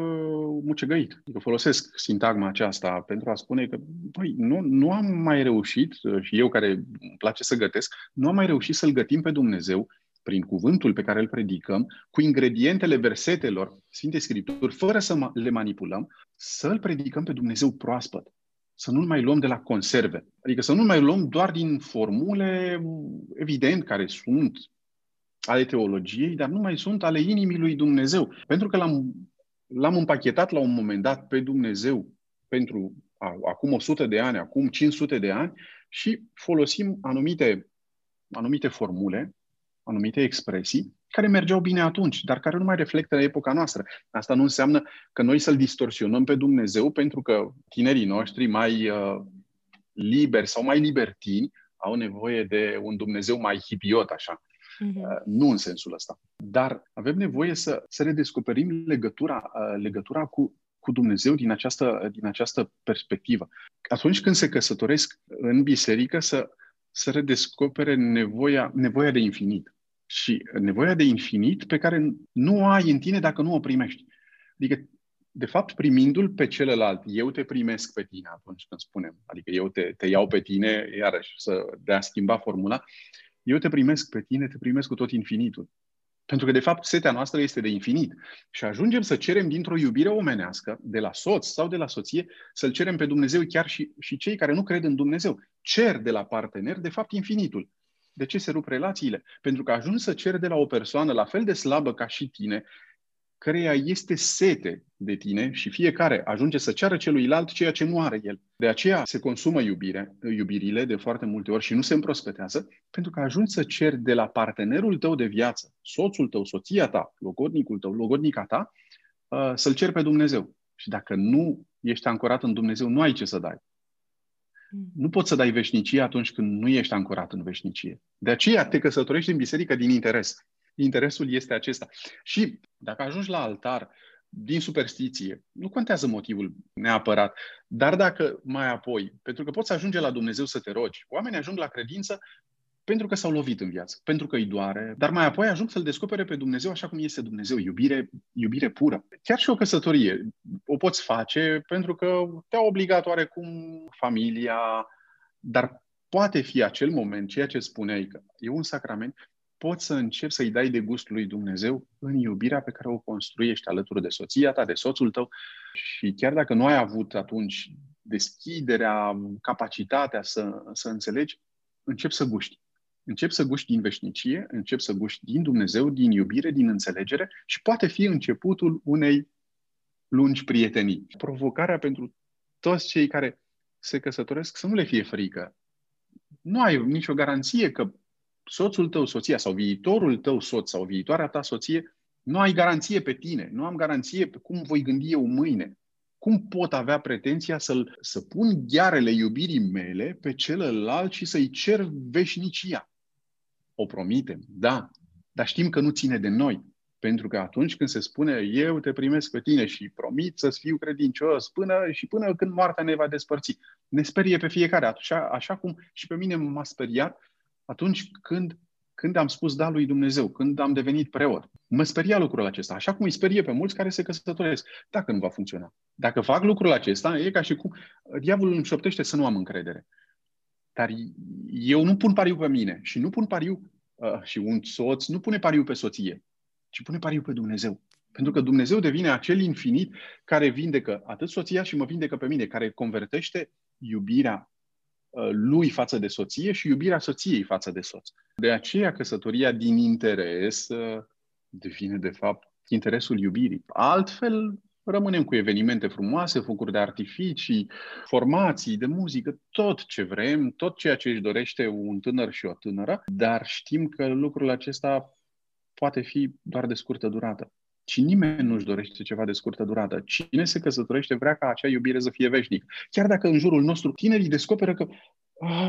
mucegăit. Eu folosesc sintagma aceasta pentru a spune că nu am mai reușit, și eu care îmi place să gătesc, nu am mai reușit să-L gătim pe Dumnezeu prin cuvântul pe care îl predicăm, cu ingredientele versetelor Sfinte Scripturi, fără să le manipulăm, să-L predicăm pe Dumnezeu proaspăt. Să nu-L mai luăm de la conserve. Adică să nu-L mai luăm doar din formule, evident, care sunt ale teologiei, dar nu mai sunt ale inimii lui Dumnezeu. Pentru că l-am împachetat la un moment dat pe Dumnezeu pentru acum 100 de ani, acum 500 de ani și folosim anumite formule, anumite expresii care mergeau bine atunci, dar care nu mai reflectă epoca noastră. Asta nu înseamnă că noi să-L distorsionăm pe Dumnezeu pentru că tinerii noștri mai liberi sau mai libertini au nevoie de un Dumnezeu mai hipiot, așa. Nu în sensul ăsta. Dar avem nevoie să redescoperim legătura cu Dumnezeu din această perspectivă. Atunci când se căsătoresc în biserică, să redescopere nevoia de infinit. Și nevoia de infinit pe care nu o ai în tine dacă nu o primești. Adică, de fapt, primindu-l pe celălalt, eu te primesc pe tine atunci când spunem. Adică eu te iau pe tine, iarăși, de a schimba formula. Eu te primesc pe tine, te primesc cu tot infinitul. Pentru că, de fapt, setea noastră este de infinit. Și ajungem să cerem dintr-o iubire omenească, de la soț sau de la soție, să-L cerem pe Dumnezeu, chiar și cei care nu cred în Dumnezeu. Cer de la partener, de fapt, infinitul. De ce se rup relațiile? Pentru că ajungi să ceri de la o persoană la fel de slabă ca și tine, căreia este sete de tine și fiecare ajunge să ceară celuilalt ceea ce nu are el. De aceea se consumă iubirile de foarte multe ori și nu se împrospătează, pentru că ajungi să ceri de la partenerul tău de viață, soțul tău, soția ta, logodnicul tău, logodnica ta, să-L ceri pe Dumnezeu. Și dacă nu ești ancorat în Dumnezeu, nu ai ce să dai. Nu poți să dai veșnicie atunci când nu ești ancorat în veșnicie. De aceea te căsătorești în biserică din interes. Interesul este acesta. Și dacă ajungi la altar din superstiție, nu contează motivul neapărat, dar dacă mai apoi, pentru că poți ajunge la Dumnezeu să te rogi, oamenii ajung la credință pentru că s-au lovit în viață, pentru că îi doare, dar mai apoi ajung să-L descopere pe Dumnezeu așa cum este Dumnezeu, iubire pură. Chiar și o căsătorie o poți face pentru că te-a obligat oarecum familia, dar poate fi acel moment, ceea ce spuneai, că e un sacrament, poți să începi să-i dai de gust lui Dumnezeu în iubirea pe care o construiești alături de soția ta, de soțul tău. Și chiar dacă nu ai avut atunci deschiderea, capacitatea să înțelegi, începi să guști. Începi să guști din veșnicie, începi să guști din Dumnezeu, din iubire, din înțelegere și poate fi începutul unei lungi prietenii. Provocarea pentru toți cei care se căsătoresc să nu le fie frică. Nu ai nicio garanție că soțul tău, soția sau viitorul tău soț sau viitoarea ta soție, nu ai garanție pe tine, nu am garanție pe cum voi gândi eu mâine. Cum pot avea pretenția să pun ghearele iubirii mele pe celălalt și să-i cer veșnicia? O promitem, da, dar știm că nu ține de noi. Pentru că atunci când se spune eu te primesc pe tine și promit să fiu credincios până când moartea ne va despărți, ne sperie pe fiecare, așa cum și pe mine m-a speriat atunci când am spus da lui Dumnezeu, când am devenit preot. Mă speria lucrul acesta, așa cum îi sperie pe mulți care se căsătoresc. Dacă nu va funcționa. Dacă fac lucrul acesta, e ca și cum diavolul îmi șoptește să nu am încredere. Dar eu nu pun pariu pe mine și nu pun pariu și un soț nu pune pariu pe soție, ci pune pariu pe Dumnezeu. Pentru că Dumnezeu devine acel infinit care vindecă atât soția și mă vindecă pe mine, care convertește iubirea lui față de soție și iubirea soției față de soț. De aceea căsătoria din interes devine, de fapt, interesul iubirii. Altfel rămânem cu evenimente frumoase, focuri de artificii, formații de muzică, tot ce vrem, tot ceea ce își dorește un tânăr și o tânără, dar știm că lucrul acesta poate fi doar de scurtă durată. Și nimeni nu-și dorește ceva de scurtă durată. Cine se căsătorește vrea ca acea iubire să fie veșnică. Chiar dacă în jurul nostru tinerii descoperă că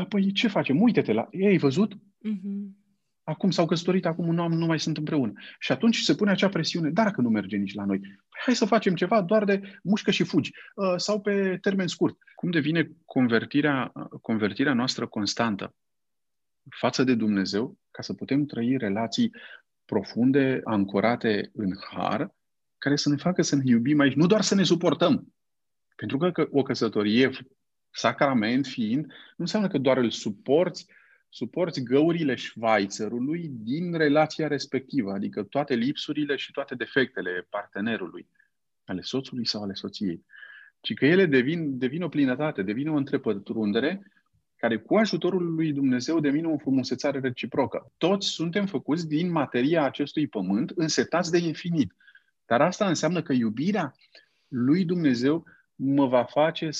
păi ce facem? Uite-te la ei, ai văzut? Uh-huh. Acum s-au căsătorit, acum un om nu mai sunt împreună. Și atunci se pune acea presiune, dar dacă nu merge nici la noi, hai să facem ceva doar de mușcă și fugi sau pe termen scurt. Cum devine convertirea noastră constantă față de Dumnezeu ca să putem trăi relații profunde, ancorate în har, care să ne facă să ne iubim aici, nu doar să ne suportăm. Pentru că o căsătorie, sacrament fiind, nu înseamnă că doar îl suporți găurile șvaițărului din relația respectivă, adică toate lipsurile și toate defectele partenerului, ale soțului sau ale soției, ci că ele devin o plinătate, devin o întrepătrundere care cu ajutorul lui Dumnezeu devine o frumusețare reciprocă. Toți suntem făcuți din materia acestui pământ, însetați de infinit. Dar asta înseamnă că iubirea lui Dumnezeu mă va face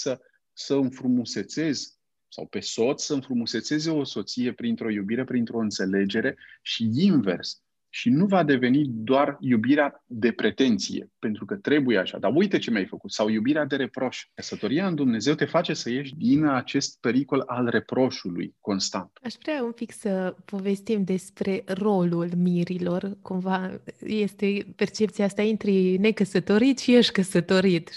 să înfrumusețez, sau pe soț să înfrumusețeze o soție printr-o iubire, printr-o înțelegere și invers. Și nu va deveni doar iubirea de pretenție, pentru că trebuie așa. Dar uite ce mi-ai făcut. Sau iubirea de reproș. Căsătoria în Dumnezeu te face să ieși din acest pericol al reproșului constant. Aș vrea un pic să povestim despre rolul mirilor. Cumva este percepția asta, intri necăsătorit și ești căsătorit.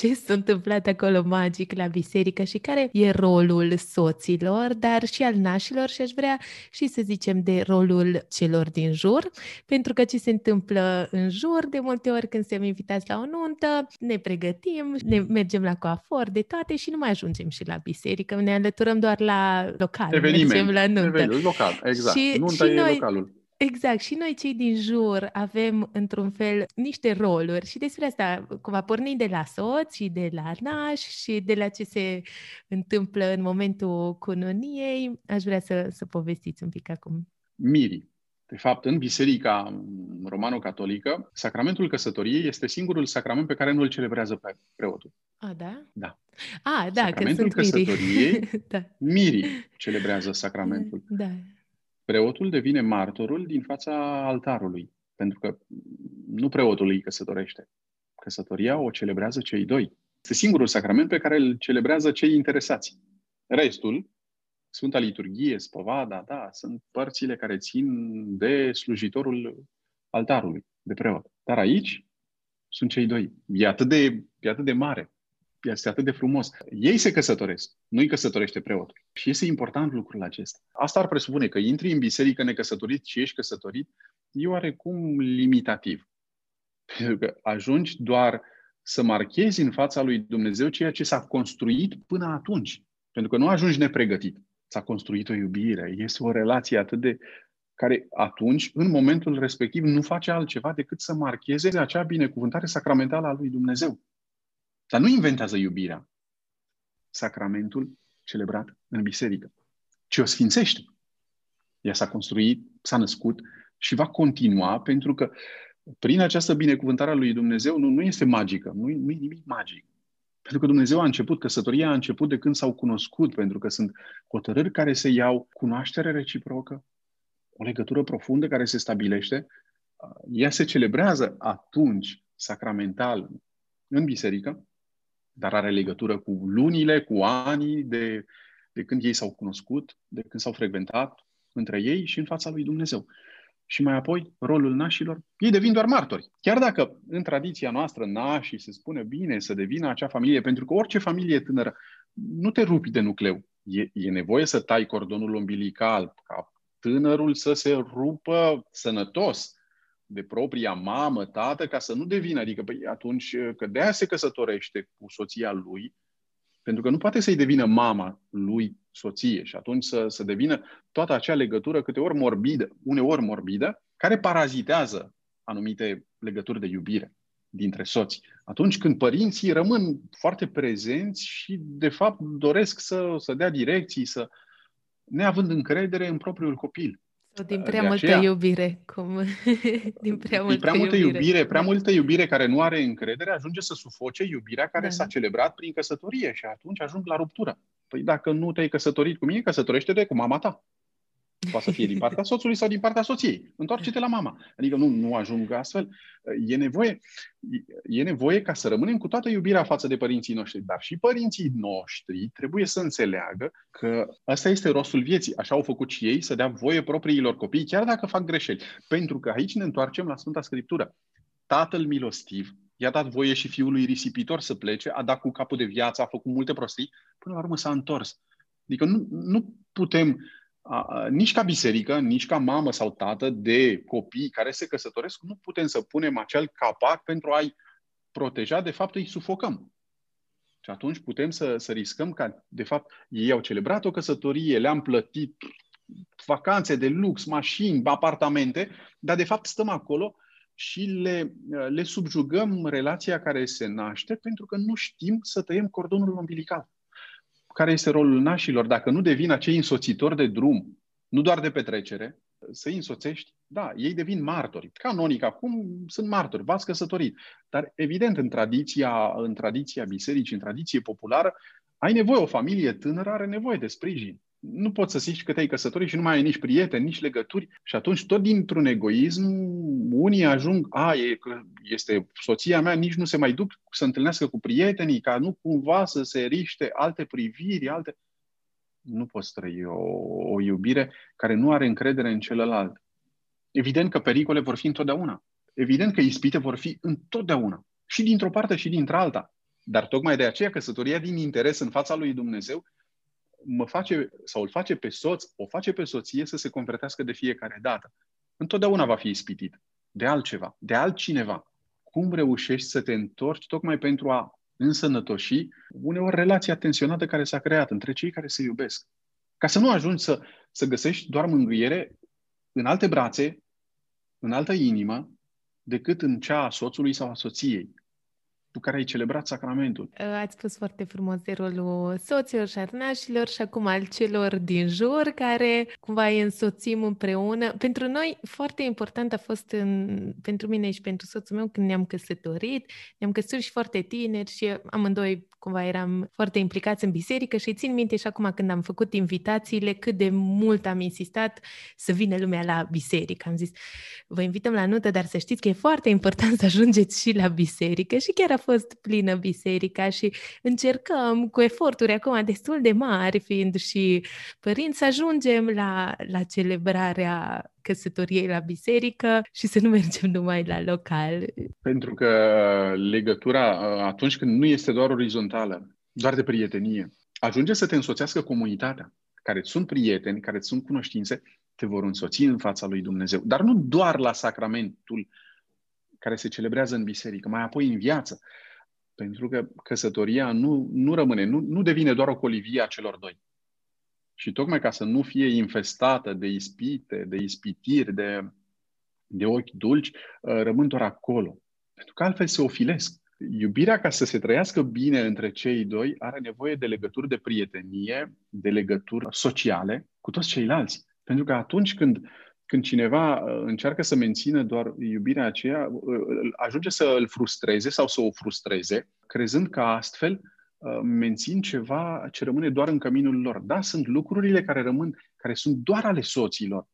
Ce s-a întâmplat acolo magic la biserică și care e rolul soților, dar și al nașilor și aș vrea și să zicem de rolul celor din jur, pentru că ce se întâmplă în jur, de multe ori când suntem invitați la o nuntă, ne pregătim, ne mergem la coafor, de toate și nu mai ajungem și la biserică, ne alăturăm doar la local, mergem la nuntă. Eveniment, local, exact. Și, nunta și e noi... localul. Exact. Și noi cei din jur avem, într-un fel, niște roluri și despre asta, cumva pornind de la soț și de la nași și de la ce se întâmplă în momentul cununiei, aș vrea să povestiți un pic acum. Mirii. De fapt, în Biserica Romano-Catolică, sacramentul căsătoriei este singurul sacrament pe care nu îl celebrează pe preotul. A, da? Da. A, da, sacramentul că sunt căsătoriei, da. Mirii celebrează sacramentul. Da. Preotul devine martorul din fața altarului, pentru că nu preotul îi căsătorește. Căsătoria o celebrează cei doi. Este singurul sacrament pe care îl celebrează cei interesați. Restul, Sfânta Liturghie, Spovada, da, sunt părțile care țin de slujitorul altarului, de preot. Dar aici sunt cei doi. E atât de mare, este atât de frumos. Ei se căsătoresc, nu îi căsătorește preotul. Și este important lucrul acesta. Asta ar presupune că intri în biserică necăsătorit și ești căsătorit, e oarecum limitativ. Pentru că ajungi doar să marchezi în fața lui Dumnezeu ceea ce s-a construit până atunci. Pentru că nu ajungi nepregătit. S-a construit o iubire, este o relație atât de... care atunci, în momentul respectiv, nu face altceva decât să marcheze acea binecuvântare sacramentală a lui Dumnezeu. Dar nu inventează iubirea. Sacramentul celebrat în biserică, ci o sfințește. Ea s-a construit, s-a născut și va continua, pentru că prin această binecuvântare a lui Dumnezeu nu este magică, nu e nimic magic. Pentru că Dumnezeu a început, căsătoria a început de când s-au cunoscut, pentru că sunt hotărâri care se iau, cunoaștere reciprocă, o legătură profundă care se stabilește. Ea se celebrează atunci, sacramental, în biserică, dar are legătură cu lunile, cu anii, de când ei s-au cunoscut, de când s-au frecventat între ei și în fața lui Dumnezeu. Și mai apoi, rolul nașilor, ei devin doar martori. Chiar dacă în tradiția noastră nașii se spune bine să devină acea familie, pentru că orice familie tânără nu te rupi de nucleu. E nevoie să tai cordonul umbilical, ca tânărul să se rupă sănătos de propria mamă, tată, ca să nu devină. Adică atunci că de-aia se căsătorește cu soția lui, pentru că nu poate să-i devină mama lui soție și atunci să devină toată acea legătură câteori morbidă, uneori morbidă, care parazitează anumite legături de iubire dintre soți. Atunci când părinții rămân foarte prezenți și de fapt doresc să dea direcții, neavând încredere în propriul copil. Din prea aceea, multă iubire. Cum? Prea multă iubire care nu are încredere ajunge să sufoce iubirea care s-a celebrat prin căsătorie și atunci ajung la ruptură. Păi dacă nu te-ai căsătorit cu mine, căsătorește-te cu mama ta. Poate să fie din partea soțului sau din partea soției. Întoarce-te la mama. Adică nu ajung astfel. E nevoie ca să rămânem cu toată iubirea față de părinții noștri. Dar și părinții noștri trebuie să înțeleagă că ăsta este rostul vieții. Așa au făcut și ei, să dea voie propriilor copii, chiar dacă fac greșeli. Pentru că aici ne întoarcem la Sfânta Scriptură. Tatăl milostiv i-a dat voie și fiului risipitor să plece, a dat cu capul de viață, a făcut multe prostii, până la urmă s-a întors. Adică nu putem... nici ca biserică, nici ca mamă sau tată de copii care se căsătoresc, nu putem să punem acel capac pentru a-i proteja, de fapt îi sufocăm. Și atunci putem să riscăm că, de fapt, ei au celebrat o căsătorie, le-am plătit vacanțe de lux, mașini, apartamente, dar de fapt stăm acolo și le subjugăm relația care se naște pentru că nu știm să tăiem cordonul umbilical. Care este rolul nașilor, dacă nu devin acei însoțitori de drum, nu doar de petrecere, să-i însoțești, da, ei devin martori. Canonic acum sunt martori, v-ați căsătorit. Dar evident, în tradiția bisericii, în tradiție populară, ai nevoie, o familie tânără are nevoie de sprijin. Nu poți să zici că te-ai căsătorit și nu mai ai nici prieteni, nici legături. Și atunci, tot dintr-un egoism, unii ajung, este soția mea, nici nu se mai duc să întâlnească cu prietenii, ca nu cumva să se riște alte priviri, alte... Nu poți trăi o iubire care nu are încredere în celălalt. Evident că pericole vor fi întotdeauna. Evident că ispite vor fi întotdeauna. Și dintr-o parte și dintr-alta. Dar tocmai de aceea căsătoria din interes în fața lui Dumnezeu o face pe soție să se convertească de fiecare dată. Întotdeauna va fi ispitit de altceva, de altcineva. Cum reușești să te întorci tocmai pentru a însănătoși uneori relația tensionată care s-a creat între cei care se iubesc? Ca să nu ajungi să găsești doar mângâiere în alte brațe, în altă inimă, decât în cea a soțului sau a soției. tu care ai celebrat sacramentul. Ați spus foarte frumos de rolul soților și arnașilor și acum al celor din jur care cumva îi însoțim împreună. Pentru noi foarte important a fost pentru mine și pentru soțul meu când ne-am căsătorit. Ne-am căsătorit și foarte tineri și amândoi cumva eram foarte implicați în biserică și țin minte și acum când am făcut invitațiile cât de mult am insistat să vină lumea la biserică. Am zis, vă invităm la nuntă, dar să știți că e foarte important să ajungeți și la biserică și chiar a fost plină biserica și încercăm cu eforturi acum destul de mari, fiind și părinți, să ajungem la celebrarea căsătoriei la biserică și să nu mergem numai la local. Pentru că legătura, atunci când nu este doar orizontală, doar de prietenie, ajunge să te însoțească comunitatea, care sunt prieteni, care sunt cunoștințe, te vor însoți în fața lui Dumnezeu. Dar nu doar la sacramentul care se celebrează în biserică, mai apoi în viață. Pentru că căsătoria nu rămâne, nu devine doar o colivie a celor doi. Și tocmai ca să nu fie infestată de ispite, de ispitiri, de ochi dulci, rămân doar acolo. Pentru că altfel se ofilesc. Iubirea, ca să se trăiască bine între cei doi, are nevoie de legături de prietenie, de legături sociale cu toți ceilalți. Pentru că atunci când cineva încearcă să mențină doar iubirea aceea, ajunge să îl frustreze sau să o frustreze, crezând că astfel mențin ceva ce rămâne doar în căminul lor. Da, sunt lucrurile care rămân, care sunt doar ale soților,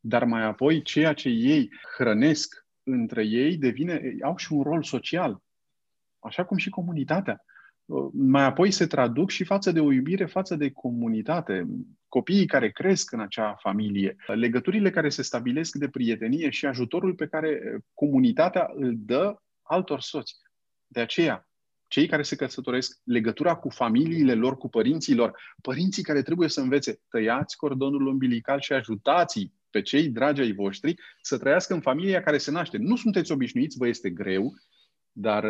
dar mai apoi ceea ce ei hrănesc între ei au și un rol social, așa cum și comunitatea. Mai apoi se traduc și față de o iubire, față de comunitate, copiii care cresc în acea familie, legăturile care se stabilesc de prietenie și ajutorul pe care comunitatea îl dă altor soți. De aceea, cei care se căsătoresc, legătura cu familiile lor, cu părinții lor, părinții care trebuie să învețe, tăiați cordonul umbilical și ajutați-i pe cei dragi ai voștri să trăiască în familia care se naște. Nu sunteți obișnuiți, vă este greu, dar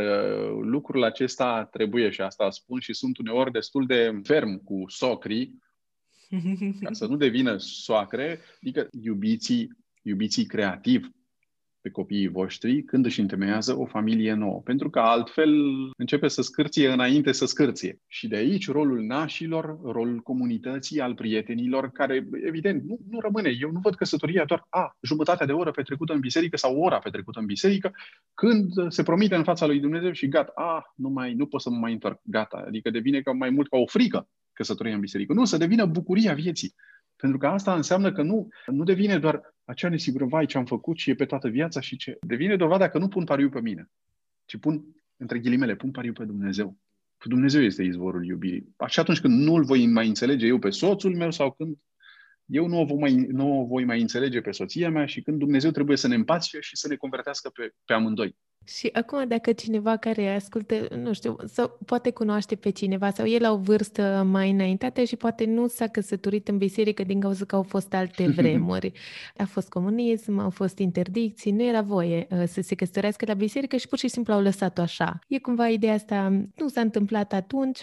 lucrul acesta trebuie, și asta spun și sunt uneori destul de ferm cu socrii, ca să nu devină soacre, adică iubiții creativ pe copiii voștri când își întemeiază o familie nouă. Pentru că altfel începe să scârție înainte să scârție. Și de aici rolul nașilor, rolul comunității, al prietenilor, care evident nu rămâne. Eu nu văd căsătoria doar jumătatea de oră petrecută în biserică sau o oră petrecută în biserică, când se promite în fața lui Dumnezeu și gata, nu pot să mă mai întorc, gata. Adică devine mai mult ca o frică căsătoria în biserică. Nu, să devină bucuria vieții. Pentru că asta înseamnă că nu devine doar acea nesigură, vai, ce am făcut și e pe toată viața și ce... Devine dovada că nu pun pariu pe mine, ci pun pariu pe Dumnezeu. Că Dumnezeu este izvorul iubirii. Și atunci când nu-l voi mai înțelege eu pe soțul meu sau când eu nu o voi mai înțelege pe soția mea și când Dumnezeu trebuie să ne împace și să ne convertească pe amândoi. Și acum dacă cineva care ascultă, nu știu, sau poate cunoaște pe cineva sau e la o vârstă mai înaintată și poate nu s-a căsătorit în biserică din cauza că au fost alte vremuri. A fost comunism, au fost interdicții, nu era voie să se căsătorească la biserică și pur și simplu au lăsat-o așa. E cumva ideea asta, nu s-a întâmplat atunci,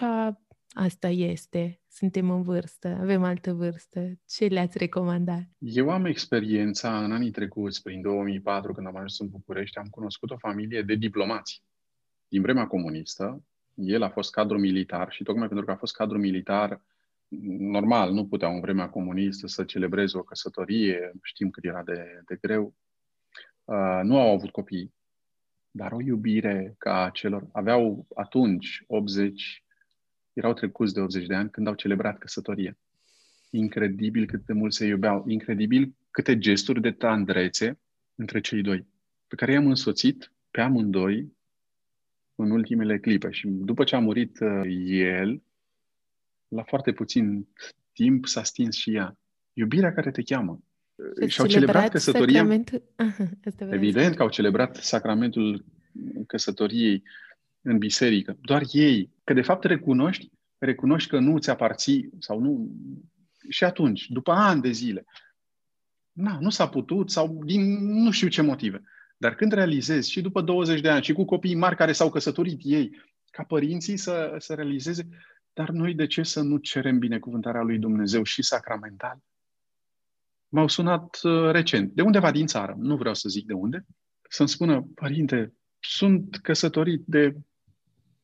asta este, suntem în vârstă, avem altă vârstă. Ce le-ați recomandat? Eu am experiența în anii trecuți, prin 2004, când am ajuns în București, am cunoscut o familie de diplomați. Din vremea comunistă, el a fost cadru militar și tocmai pentru că a fost cadru militar, normal, nu puteau în vremea comunistă să celebreze o căsătorie, știm cât era de greu. Nu au avut copii, dar o iubire ca celor... Aveau atunci 80... Erau trecuți de 80 de ani când au celebrat căsătorie. Incredibil cât de mult se iubeau, incredibil câte gesturi de tandrețe între cei doi, pe care i-am însoțit pe amândoi în ultimele clipe. Și după ce a murit el, la foarte puțin timp s-a stins și ea. Iubirea care te cheamă. Și au celebrat căsătoria. Evident că au celebrat sacramentul căsătoriei în biserică. Doar ei. Că de fapt recunoști că nu ți aparții sau nu... Și atunci, după ani de zile, nu s-a putut sau din nu știu ce motive. Dar când realizezi și după 20 de ani și cu copiii mari care s-au căsătorit ei, ca părinții să realizeze, dar noi de ce să nu cerem binecuvântarea lui Dumnezeu și sacramental? M-au sunat recent, de undeva din țară, nu vreau să zic de unde, să-mi spună, părinte, sunt căsătorit de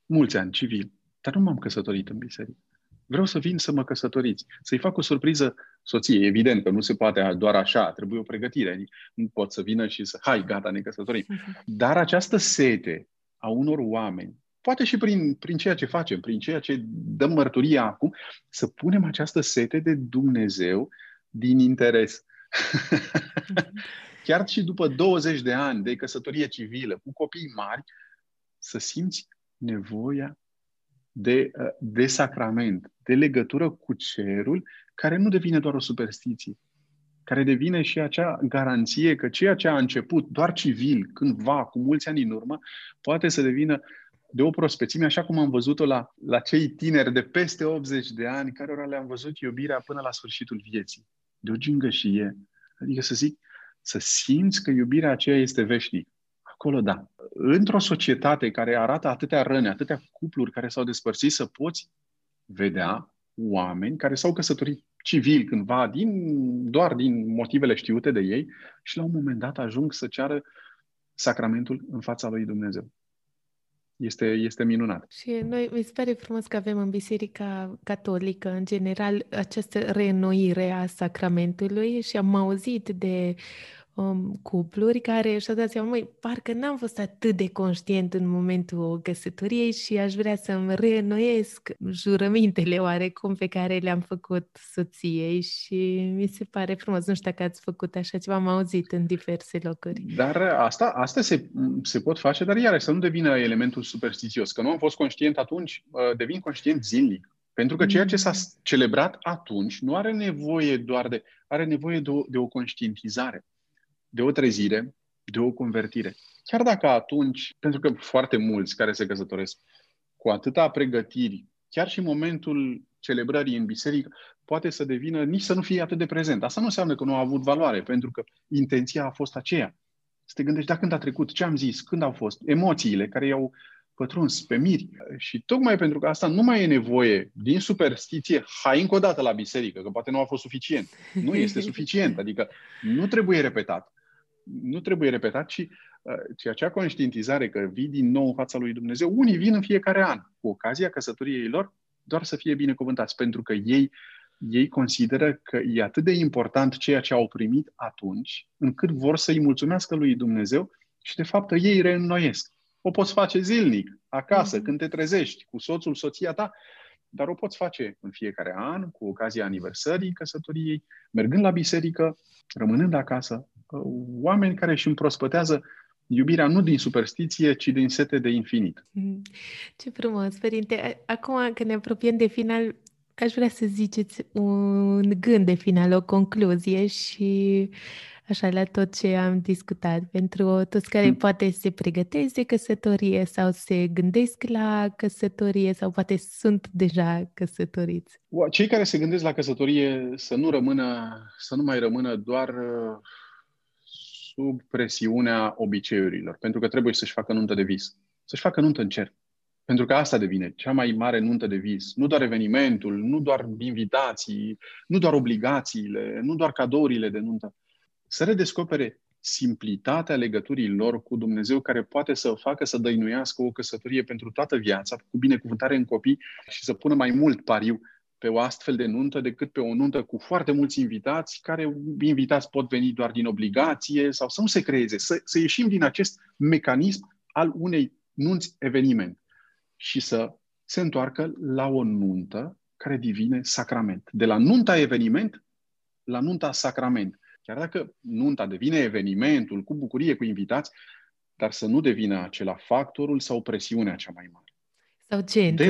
mulți ani, civil, dar nu m-am căsătorit în biserică. Vreau să vin să mă căsătoriți, să-i fac o surpriză soției. Evident că nu se poate doar așa, trebuie o pregătire. Nu pot să vină și să, hai, gata, ne căsătorim. Dar această sete a unor oameni, poate și prin ceea ce facem, prin ceea ce dăm mărturia acum, să punem această sete de Dumnezeu din interes. Chiar și după 20 de ani de căsătorie civilă, cu copii mari, să simți nevoia de sacrament, de legătură cu cerul, care nu devine doar o superstiție, care devine și acea garanție că ceea ce a început doar civil, cândva, cu mulți ani în urmă, poate să devină de o prospețime, așa cum am văzut-o la cei tineri de peste 80 de ani, cărora le-am văzut iubirea până la sfârșitul vieții. De o gingășie. Adică să simți că iubirea aceea este veșnică. Acolo, da. Într-o societate care arată atâtea răni, atâtea cupluri care s-au despărțit, să poți vedea oameni care s-au căsătorit civil cândva, doar din motivele știute de ei, și la un moment dat ajung să ceară sacramentul în fața lui Dumnezeu. Este minunat. Și noi, mi se pare frumos că avem în Biserica Catolică, în general, această reînnoire a sacramentului, și am auzit de cupluri care și-au dat seama, măi, parcă n-am fost atât de conștient în momentul căsătoriei și aș vrea să-mi reînnoiesc jurămintele oarecum pe care le-am făcut soției, și mi se pare frumos. Nu știu dacă ați făcut așa ceva, am auzit în diverse locuri. Dar asta se pot face, dar iarăși să nu devină elementul superstițios, că nu am fost conștient atunci, devin conștient zilnic. Pentru că ceea ce s-a celebrat atunci nu are nevoie doar de... are nevoie de o conștientizare, de o trezire, de o convertire. Chiar dacă atunci, pentru că foarte mulți care se căsătoresc cu atâta pregătiri, chiar și momentul celebrării în biserică poate să devină, nici să nu fie atât de prezent. Asta nu înseamnă că nu a avut valoare, pentru că intenția a fost aceea. Să te gândești, da, când a trecut, ce am zis, când au fost, emoțiile care i-au pătruns pe miri. Și tocmai pentru că asta nu mai e nevoie din superstiție, hai încă o dată la biserică, că poate nu a fost suficient. Nu este suficient, adică nu trebuie repetat. Nu trebuie repetat, ci acea conștientizare că vii din nou în fața lui Dumnezeu. Unii vin în fiecare an, cu ocazia căsătoriei lor, doar să fie binecuvântați, pentru că ei consideră că e atât de important ceea ce au primit atunci, încât vor să-i mulțumească lui Dumnezeu și, de fapt, ei reînnoiesc. O poți face zilnic, acasă, când te trezești, cu soțul, soția ta, dar o poți face în fiecare an, cu ocazia aniversării căsătoriei, mergând la biserică, rămânând acasă. Oameni care își împrospătează iubirea nu din superstiție, ci din sete de infinit. Ce frumos, Părinte! Acum, când ne apropiem de final, aș vrea să ziceți un gând de final, o concluzie și... așa, la tot ce am discutat, pentru toți care poate se pregătesc de căsătorie sau se gândesc la căsătorie sau poate sunt deja căsătoriți. Cei care se gândesc la căsătorie să nu mai rămână doar sub presiunea obiceiurilor, pentru că trebuie să-și facă nuntă de vis, să-și facă nuntă în cer. Pentru că asta devine cea mai mare nuntă de vis. Nu doar evenimentul, nu doar invitații, nu doar obligațiile, nu doar cadourile de nuntă. Să redescopere simplitatea legăturii lor cu Dumnezeu, care poate să o facă să dăinuiască o căsătorie pentru toată viața, cu binecuvântare în copii, și să pună mai mult pariu pe o astfel de nuntă decât pe o nuntă cu foarte mulți invitați, care invitați pot veni doar din obligație sau să nu se creeze, să ieșim din acest mecanism al unei nunți eveniment și să se întoarcă la o nuntă care devine sacrament. De la nunta eveniment la nunta sacrament. Chiar dacă nunta devine evenimentul, cu bucurie, cu invitați, dar să nu devină acela factorul sau presiunea cea mai mare. Sau centru,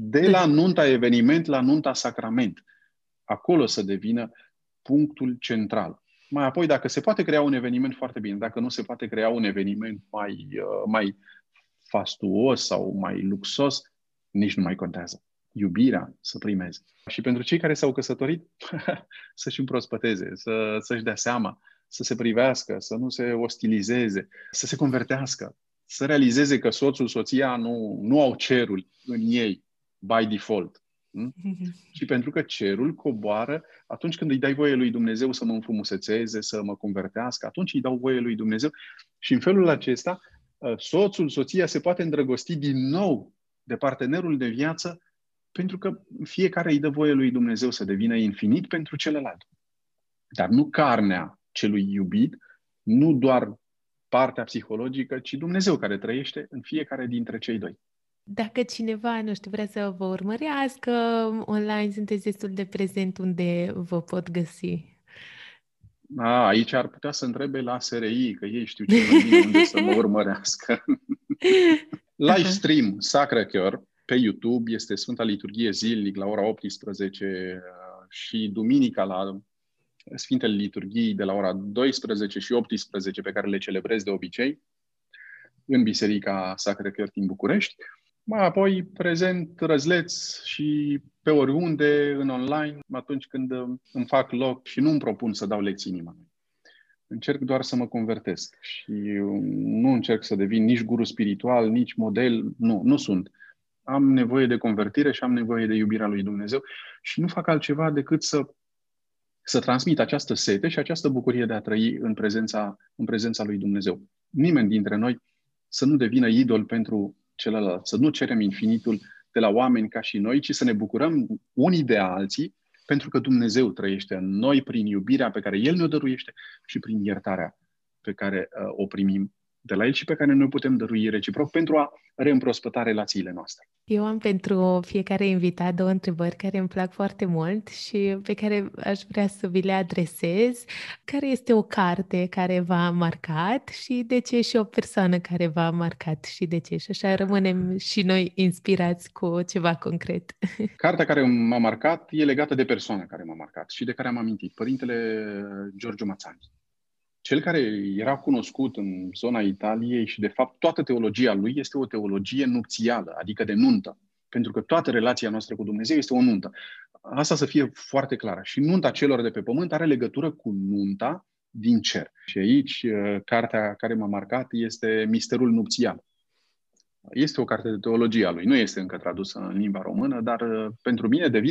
de la nunta eveniment la nunta sacrament. Acolo să devină punctul central. Mai apoi, dacă se poate crea un eveniment, foarte bine. Dacă nu se poate crea un eveniment mai fastuos sau mai luxos, nici nu mai contează. Iubirea să primeze. Și pentru cei care s-au căsătorit, să-și împrospăteze, să-și dea seama, să se privească, să nu se ostilizeze, să se convertească, să realizeze că soțul, soția nu au cerul în ei, by default. Și pentru că cerul coboară atunci când îi dai voie lui Dumnezeu să mă înfrumusețeze, să mă convertească, atunci îi dau voie lui Dumnezeu. Și în felul acesta soțul, soția se poate îndrăgosti din nou de partenerul de viață, pentru că fiecare îi dă voie lui Dumnezeu să devină infinit pentru celălalt. Dar nu carnea celui iubit, nu doar partea psihologică, ci Dumnezeu care trăiește în fiecare dintre cei doi. Dacă cineva, nu știu, vrea să vă urmărească, online sunteți destul de prezent, unde vă pot găsi? Aici ar putea să întrebe la SRI, că ei știu cel mai bine unde să mă urmărească. Live stream Sacré-Cœur pe YouTube, este Sfânta Liturghie zilnic la ora 18 și duminica la Sfintele Liturghii de la ora 12 și 18 pe care le celebrez de obicei în Biserica Sacră Cărtii din București. Mai apoi prezent răzleț și pe oriunde, în online, atunci când îmi fac loc și nu îmi propun să dau lecții nimănui. Încerc doar să mă convertesc și nu încerc să devin nici guru spiritual, nici model, nu sunt. Am nevoie de convertire și am nevoie de iubirea lui Dumnezeu și nu fac altceva decât să transmit această sete și această bucurie de a trăi în prezența lui Dumnezeu. Nimeni dintre noi să nu devină idol pentru celălalt, să nu cerem infinitul de la oameni ca și noi, ci să ne bucurăm unii de alții, pentru că Dumnezeu trăiește în noi prin iubirea pe care El ne-o dăruiește și prin iertarea pe care o primim de la El și pe care noi putem dărui reciproc pentru a reîmprospăta relațiile noastre. Eu am pentru fiecare invitat două întrebări care îmi plac foarte mult și pe care aș vrea să vi le adresez. Care este o carte care v-a marcat și de ce, și o persoană care v-a marcat și de ce? Și așa rămânem și noi inspirați cu ceva concret. Cartea care m-a marcat e legată de persoana care m-a marcat și de care am amintit. Părintele Giorgio Mazzanti. Cel care era cunoscut în zona Italiei și, de fapt, toată teologia lui este o teologie nupțială, adică de nuntă, pentru că toată relația noastră cu Dumnezeu este o nuntă. Asta să fie foarte clară. Și nunta celor de pe pământ are legătură cu nunta din cer. Și aici, cartea care m-a marcat este Misterul Nupțial. Este o carte de teologie a lui. Nu este încă tradusă în limba română, dar pentru mine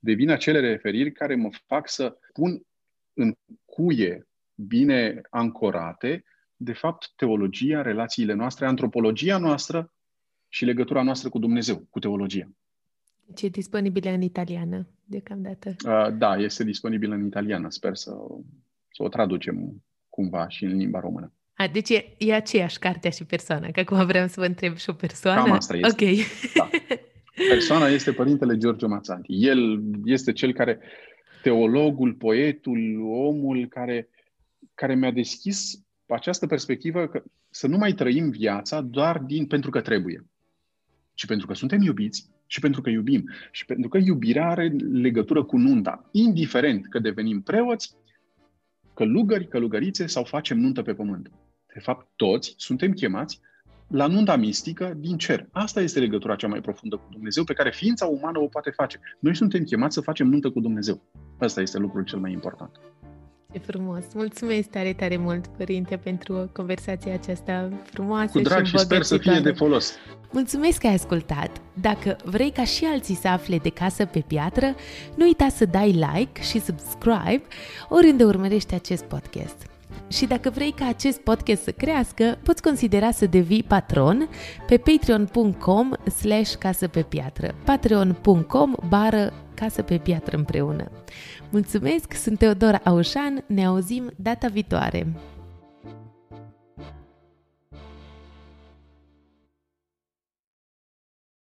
devin acele referiri care mă fac să pun în cuie bine ancorate, de fapt, teologia, relațiile noastre, antropologia noastră și legătura noastră cu Dumnezeu, cu teologia. Deci e disponibilă în italiană, deocamdată. Da, este disponibilă în italiană. Sper să o traducem cumva și în limba română. Deci e aceeași cartea și persoana, că acum vreau să vă întreb și o persoană. Cam asta este. Okay. Da. Persoana este Părintele Giorgio Mazzanti. El este cel care, teologul, poetul, omul care mi-a deschis această perspectivă că să nu mai trăim viața doar pentru că trebuie, ci pentru că suntem iubiți și pentru că iubim. Și pentru că iubirea are legătură cu nunta, indiferent că devenim preoți, călugări, călugărițe sau facem nuntă pe pământ. De fapt, toți suntem chemați la nunta mistică din cer. Asta este legătura cea mai profundă cu Dumnezeu pe care ființa umană o poate face. Noi suntem chemați să facem nuntă cu Dumnezeu. Asta este lucrul cel mai important. E frumos. Mulțumesc tare mult, Părinte, pentru conversația aceasta frumoasă. Cu drag și sper să fie de folos. Mulțumesc că ai ascultat! Dacă vrei ca și alții să afle de Casă pe Piatră, nu uita să dai like și subscribe oriunde urmărești acest podcast. Și dacă vrei ca acest podcast să crească, poți considera să devii patron pe patreon.com/casapepiatră, patreon.com/casapepiatră împreună. Mulțumesc, sunt Teodora Aușan, ne auzim data viitoare!